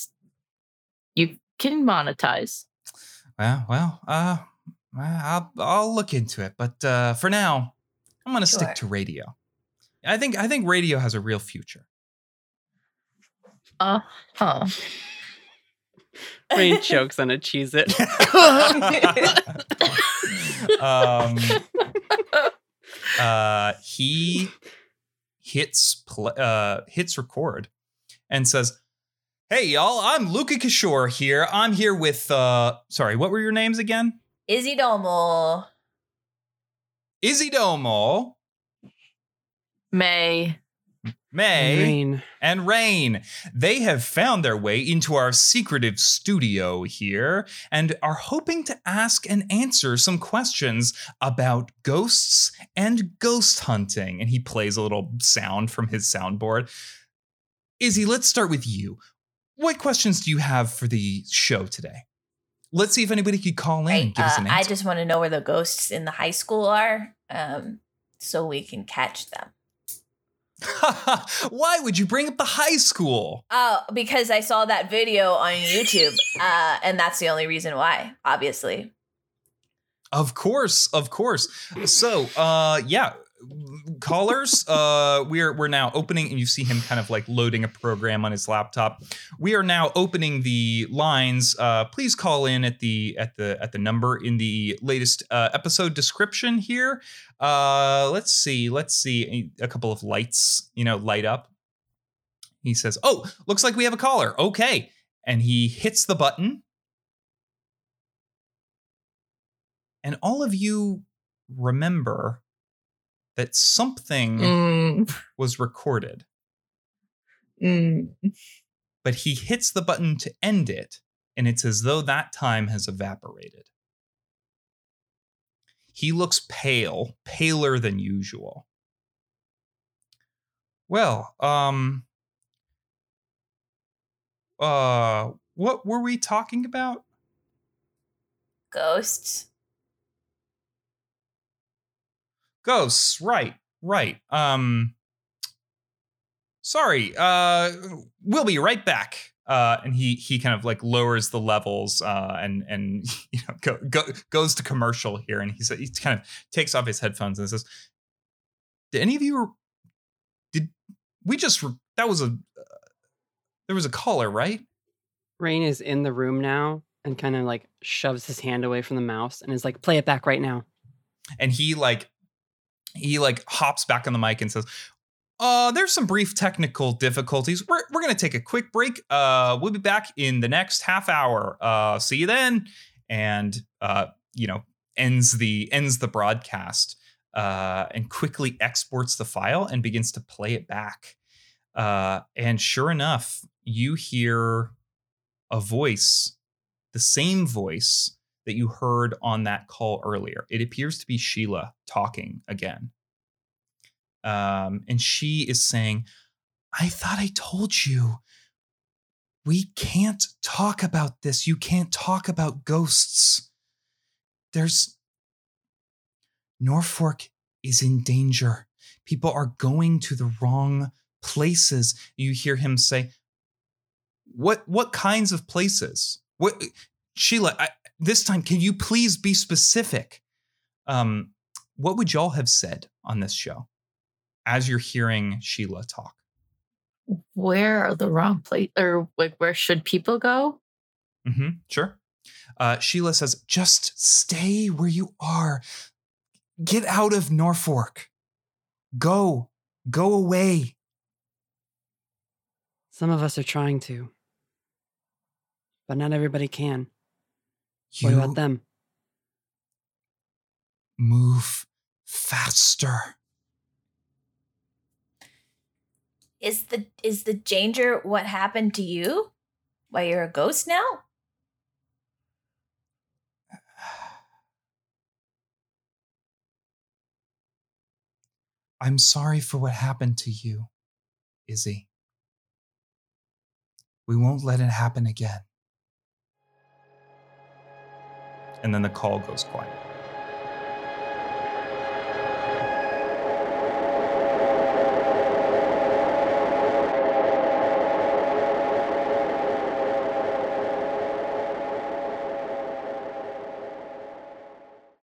you can monetize. Well, well, uh, I'll, I'll look into it. But uh, for now, I'm going to sure. stick to radio. I think I think radio has a real future. Uh-huh. Rain chokes on a Cheez-It. um, uh, he hits pl- uh, hits record and says, "Hey, y'all, I'm Luca Kishore here. I'm here with, uh, sorry, what were your names again? Izzy Domal. Izzy Domal. Mae. Mae. Rain. And Rain. They have found their way into our secretive studio here and are hoping to ask and answer some questions about ghosts and ghost hunting." And he plays a little sound from his soundboard. Izzy, let's start with you. What questions do you have for the show today? Let's see if anybody could call in right. and give uh, us an answer. I just want to know where the ghosts in the high school are um, so we can catch them. Why would you bring up the high school? Oh, because I saw that video on YouTube, uh, and that's the only reason why, obviously. Of course, of course. So, uh, yeah. Callers, uh, we're we're now opening, and you see him kind of like loading a program on his laptop. We are now opening the lines. Uh, please call in at the at the at the number in the latest uh, episode description here. Uh, let's see, let's see a couple of lights, you know, light up. He says, "Oh, looks like we have a caller." Okay, and he hits the button, and all of you remember that something mm. was recorded. Mm. But he hits the button to end it, and it's as though that time has evaporated. He looks pale, paler than usual. Well, um... Uh, what were we talking about? Ghosts. Ghosts, right, right. Um, sorry, uh, we'll be right back. Uh, and he he kind of like lowers the levels uh, and and you know go, go, goes to commercial here. And he he kind of takes off his headphones and says, "Did any of you? Did we just? That was a uh, there was a caller, right?" Rain is in the room now and kind of like shoves his hand away from the mouse and is like, "Play it back right now." And he like. He like hops back on the mic and says, uh, there's some brief technical difficulties. We're, we're going to take a quick break. Uh, we'll be back in the next half hour. Uh, see you then. And, uh, you know, ends the ends the broadcast uh, and quickly exports the file and begins to play it back. Uh, and sure enough, you hear a voice, the same voice that you heard on that call earlier. It appears to be Sheila talking again. Um, and she is saying, "I thought I told you, we can't talk about this. You can't talk about ghosts. There's... Norfolk is in danger. People are going to the wrong places." You hear him say, What, what kinds of places? What, Sheila, I, This time, can you please be specific? Um, what would y'all have said on this show as you're hearing Sheila talk? Where are the wrong place, or like, where should people go? Mm-hmm, sure. Uh, Sheila says, "Just stay where you are. Get out of Norfolk. Go, go away. Some of us are trying to, but not everybody can. You what about them? Move faster. Is the is the danger what happened to you? Why you're a ghost now? I'm sorry for what happened to you, Izzy. We won't let it happen again. And then the call goes quiet.